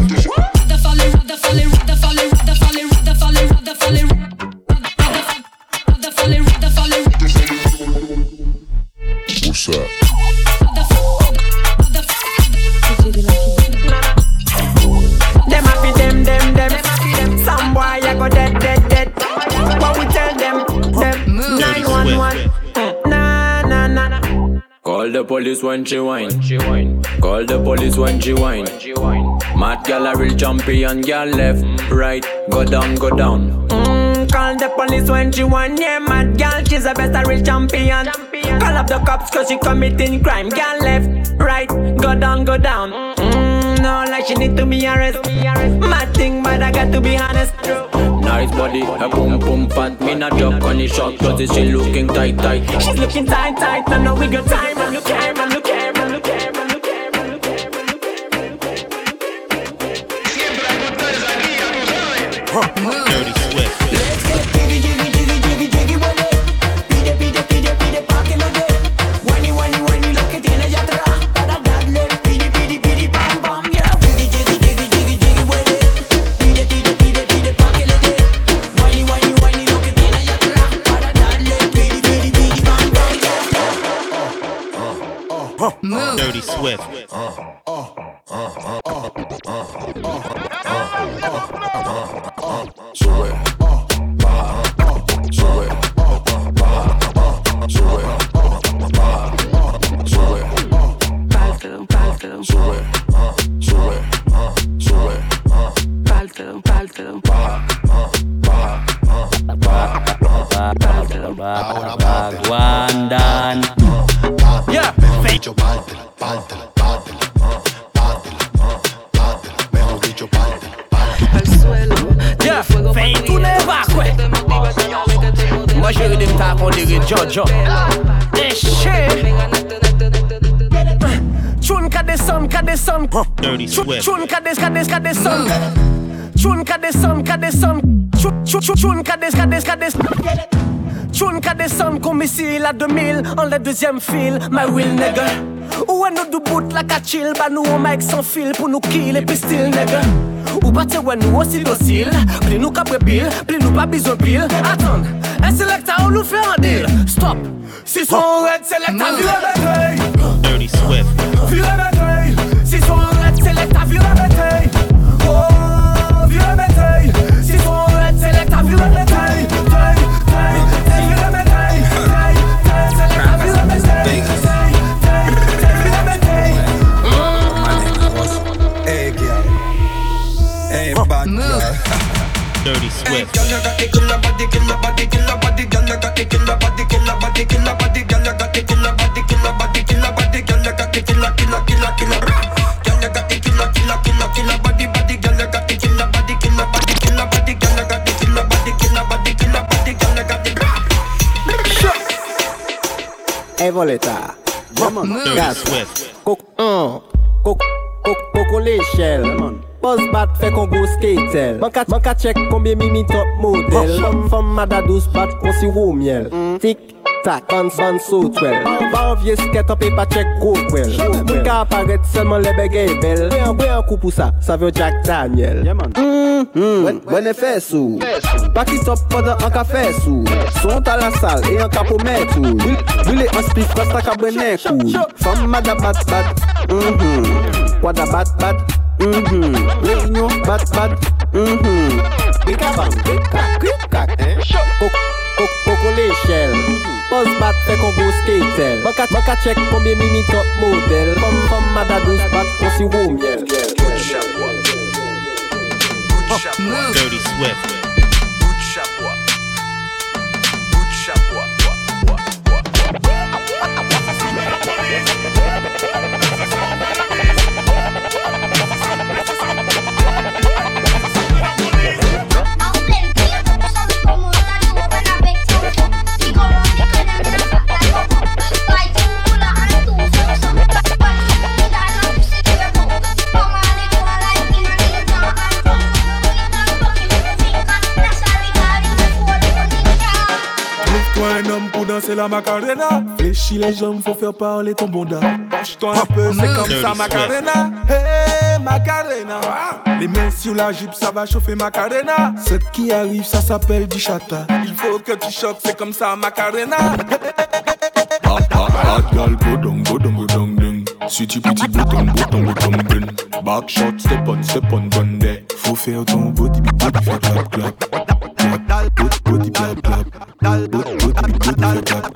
Dirty Swift. The folly, the folly, the folly, the folly, the folly, the folly, the folly, the folly. What's up? Call the police when she whine. Call the police when she whine. Mad gal a real champion, gal left, right, go down, go down. Mm, call the police when she whine, yeah, mad gal, she's the best a real champion. Call up the cops 'cause she committing crime, gal left, right, go down, go down. Mm, no, like she need to be arrested. Mad thing, but I got to be honest. Nice body, a boom boom fat. Me not joke on the shot 'cause she looking tight tight. She's looking tight tight, I know we got time. I'm looking, I'm looking, I'm looking, I'm looking, I'm looking. Siempre hay botones aquí, ya tú sabes. Dirty Swift. Let's get jiggy jiggy jiggy jiggy jiggy with it. Pide pide pide pide pa que lo dé. Wani wani wani lo que tiene allá atrás para darle. Pide pide pide bam bam yeah. Jiggy jiggy jiggy jiggy jiggy with it. Pide pide pide pide pa que lo dé. Wani wani wani lo que tiene allá atrás para darle. Pide pide pide bam bam yeah. Dirty Swift. Chun ka des ka des ka des son. Chun ka des son ka des son. Chun ka des ka des ka des. Chun ka des son comme ici la deux mille en la deuxième file. My will nigga. Ou un autre bout la cachille. Bah nous on mic sans fil pour nous kill et puis still nigga. Ou battre ouais nous aussi docile. Plus nous capre pile, plus nous pas besoin pile. Attends, un selecta on nous fait un deal. Stop. Si son red selecta vire la Dirty Swift. Vire la si son red select a vu la bataille. Oh, vu la bataille. Si son red select a vu la bataille. Taille, taille, taille, vu la bataille. Taille, taille, select a vu la bataille. Taille, taille, taille, vu la bataille. Hey, girl. Hey, bad girl. Dirty Swift. Girl, you got to kill the body, kill the body, kill the body. Girl, you got to kill the body, kill the body, kill the body. Girl, you got to kill the body, kill the body, kill the body. Girl, you got to kill the, kill the, kill the, kill the. Evoleta, Ramon, Gas, Coco, Coco, Coco l'échelle, Boss bat fait Congo skater, manca manca check combien mimi top model, femme femme madadous bat on si roule miel, tic tac, bounce bounce so twelve, pas envier skate on peut pas check go well, mon gars apparaît seulement les bégayes belles, un bruit un coup pour ça, ça veut Jack Daniel. Bonne effet sous, pas qui stop pendant un café sous. Sont à la salle et un capomètre sous. Brûlé en spiff, reste à cabernet sous. Femme mada bat bat, mhm. Wada bat bat, mhm. Réunion bat bat, mhm. Bika bang, bika, bika, bika. Coco l'échelle, pose bat fait qu'on go skater. Banca check combien mimi top model. Femme mada douce bat, on si roule miel. Dirty Swift. Bout chapois. Bout chapois. c'est la Macarena. Fléchis les jambes, faut faire parler ton bonda. Penche-toi un peu, c'est comme ça Macarena. Hey Macarena, les mains sur la jupe, ça va chauffer Macarena. Cette qui arrive, ça s'appelle du chata. Il faut que tu choques, c'est comme ça Macarena. Adgal, godong, godong, godong, ding. Si tu petit bouton, bouton, bouton, ding. Backshot, step on, step on, gondé. Faut faire ton body, body, fait clap, clap. Dal, body, clap, clap. Dal, body, clap, clap, clap.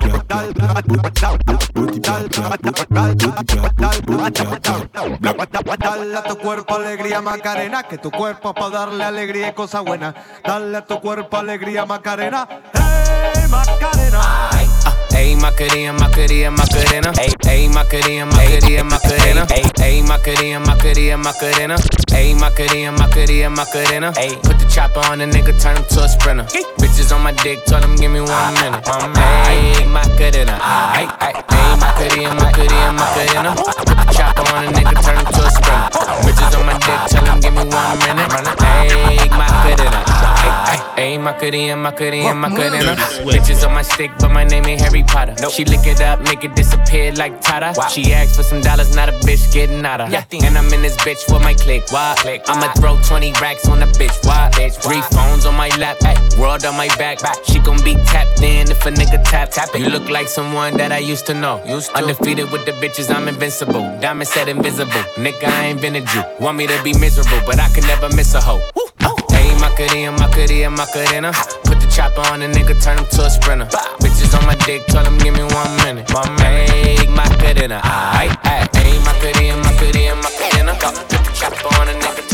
Dale a tu cuerpo alegría, Macarena, que tu cuerpo pa' darle alegría y cosa buena. Dale a tu cuerpo alegría, Macarena. Hey, Macarena. Ey, Macarena, Macarena, Macarena. Ey, Macarena, Macarena, Macarena. Ey, Macarena, Macarena, Macarena. Ey, Macarena, Macarena, Macarena. Ey, put the chopper on a nigga, turn him to a sprinter. Bitches on my dick, tell him give me one minute. Ey, Macarena. Ey, Macarena, Macarena, Macarena. Put the chopper on a nigga, turn him to a sprinter. Bitches on my dick, tell him give me one minute. Ey, Macarena. Ey, Macarena, Macarena, Macarena. Bitches on my stick, but my name ain't Harry Potter. Nope. She lick it up, make it disappear like Tata. Wow. She asked for some dollars, not a bitch getting out of. And I'm in this bitch with my click. Why? Click. I'ma throw twenty racks on a bitch. Why? Bitch. Three phones on my lap, ay. World on my back. Back. She gon' be tapped in if a nigga tap. Tap it. You look like someone that I used to know. Used to. Undefeated with the bitches, I'm invincible. Diamond said invisible. Nigga, I ain't been a Jew. Want me to be miserable, but I can never miss a hoe. Hey, Macarena, Macarena, Macarena. Put the chopper on a nigga, turn him to a sprinter. Bah. Bitches on my dick, tell him give me one minute. My man, Macarena, aight, aight. Hey, Macarena, Macarena, Macarena. Put the chopper on a nigga.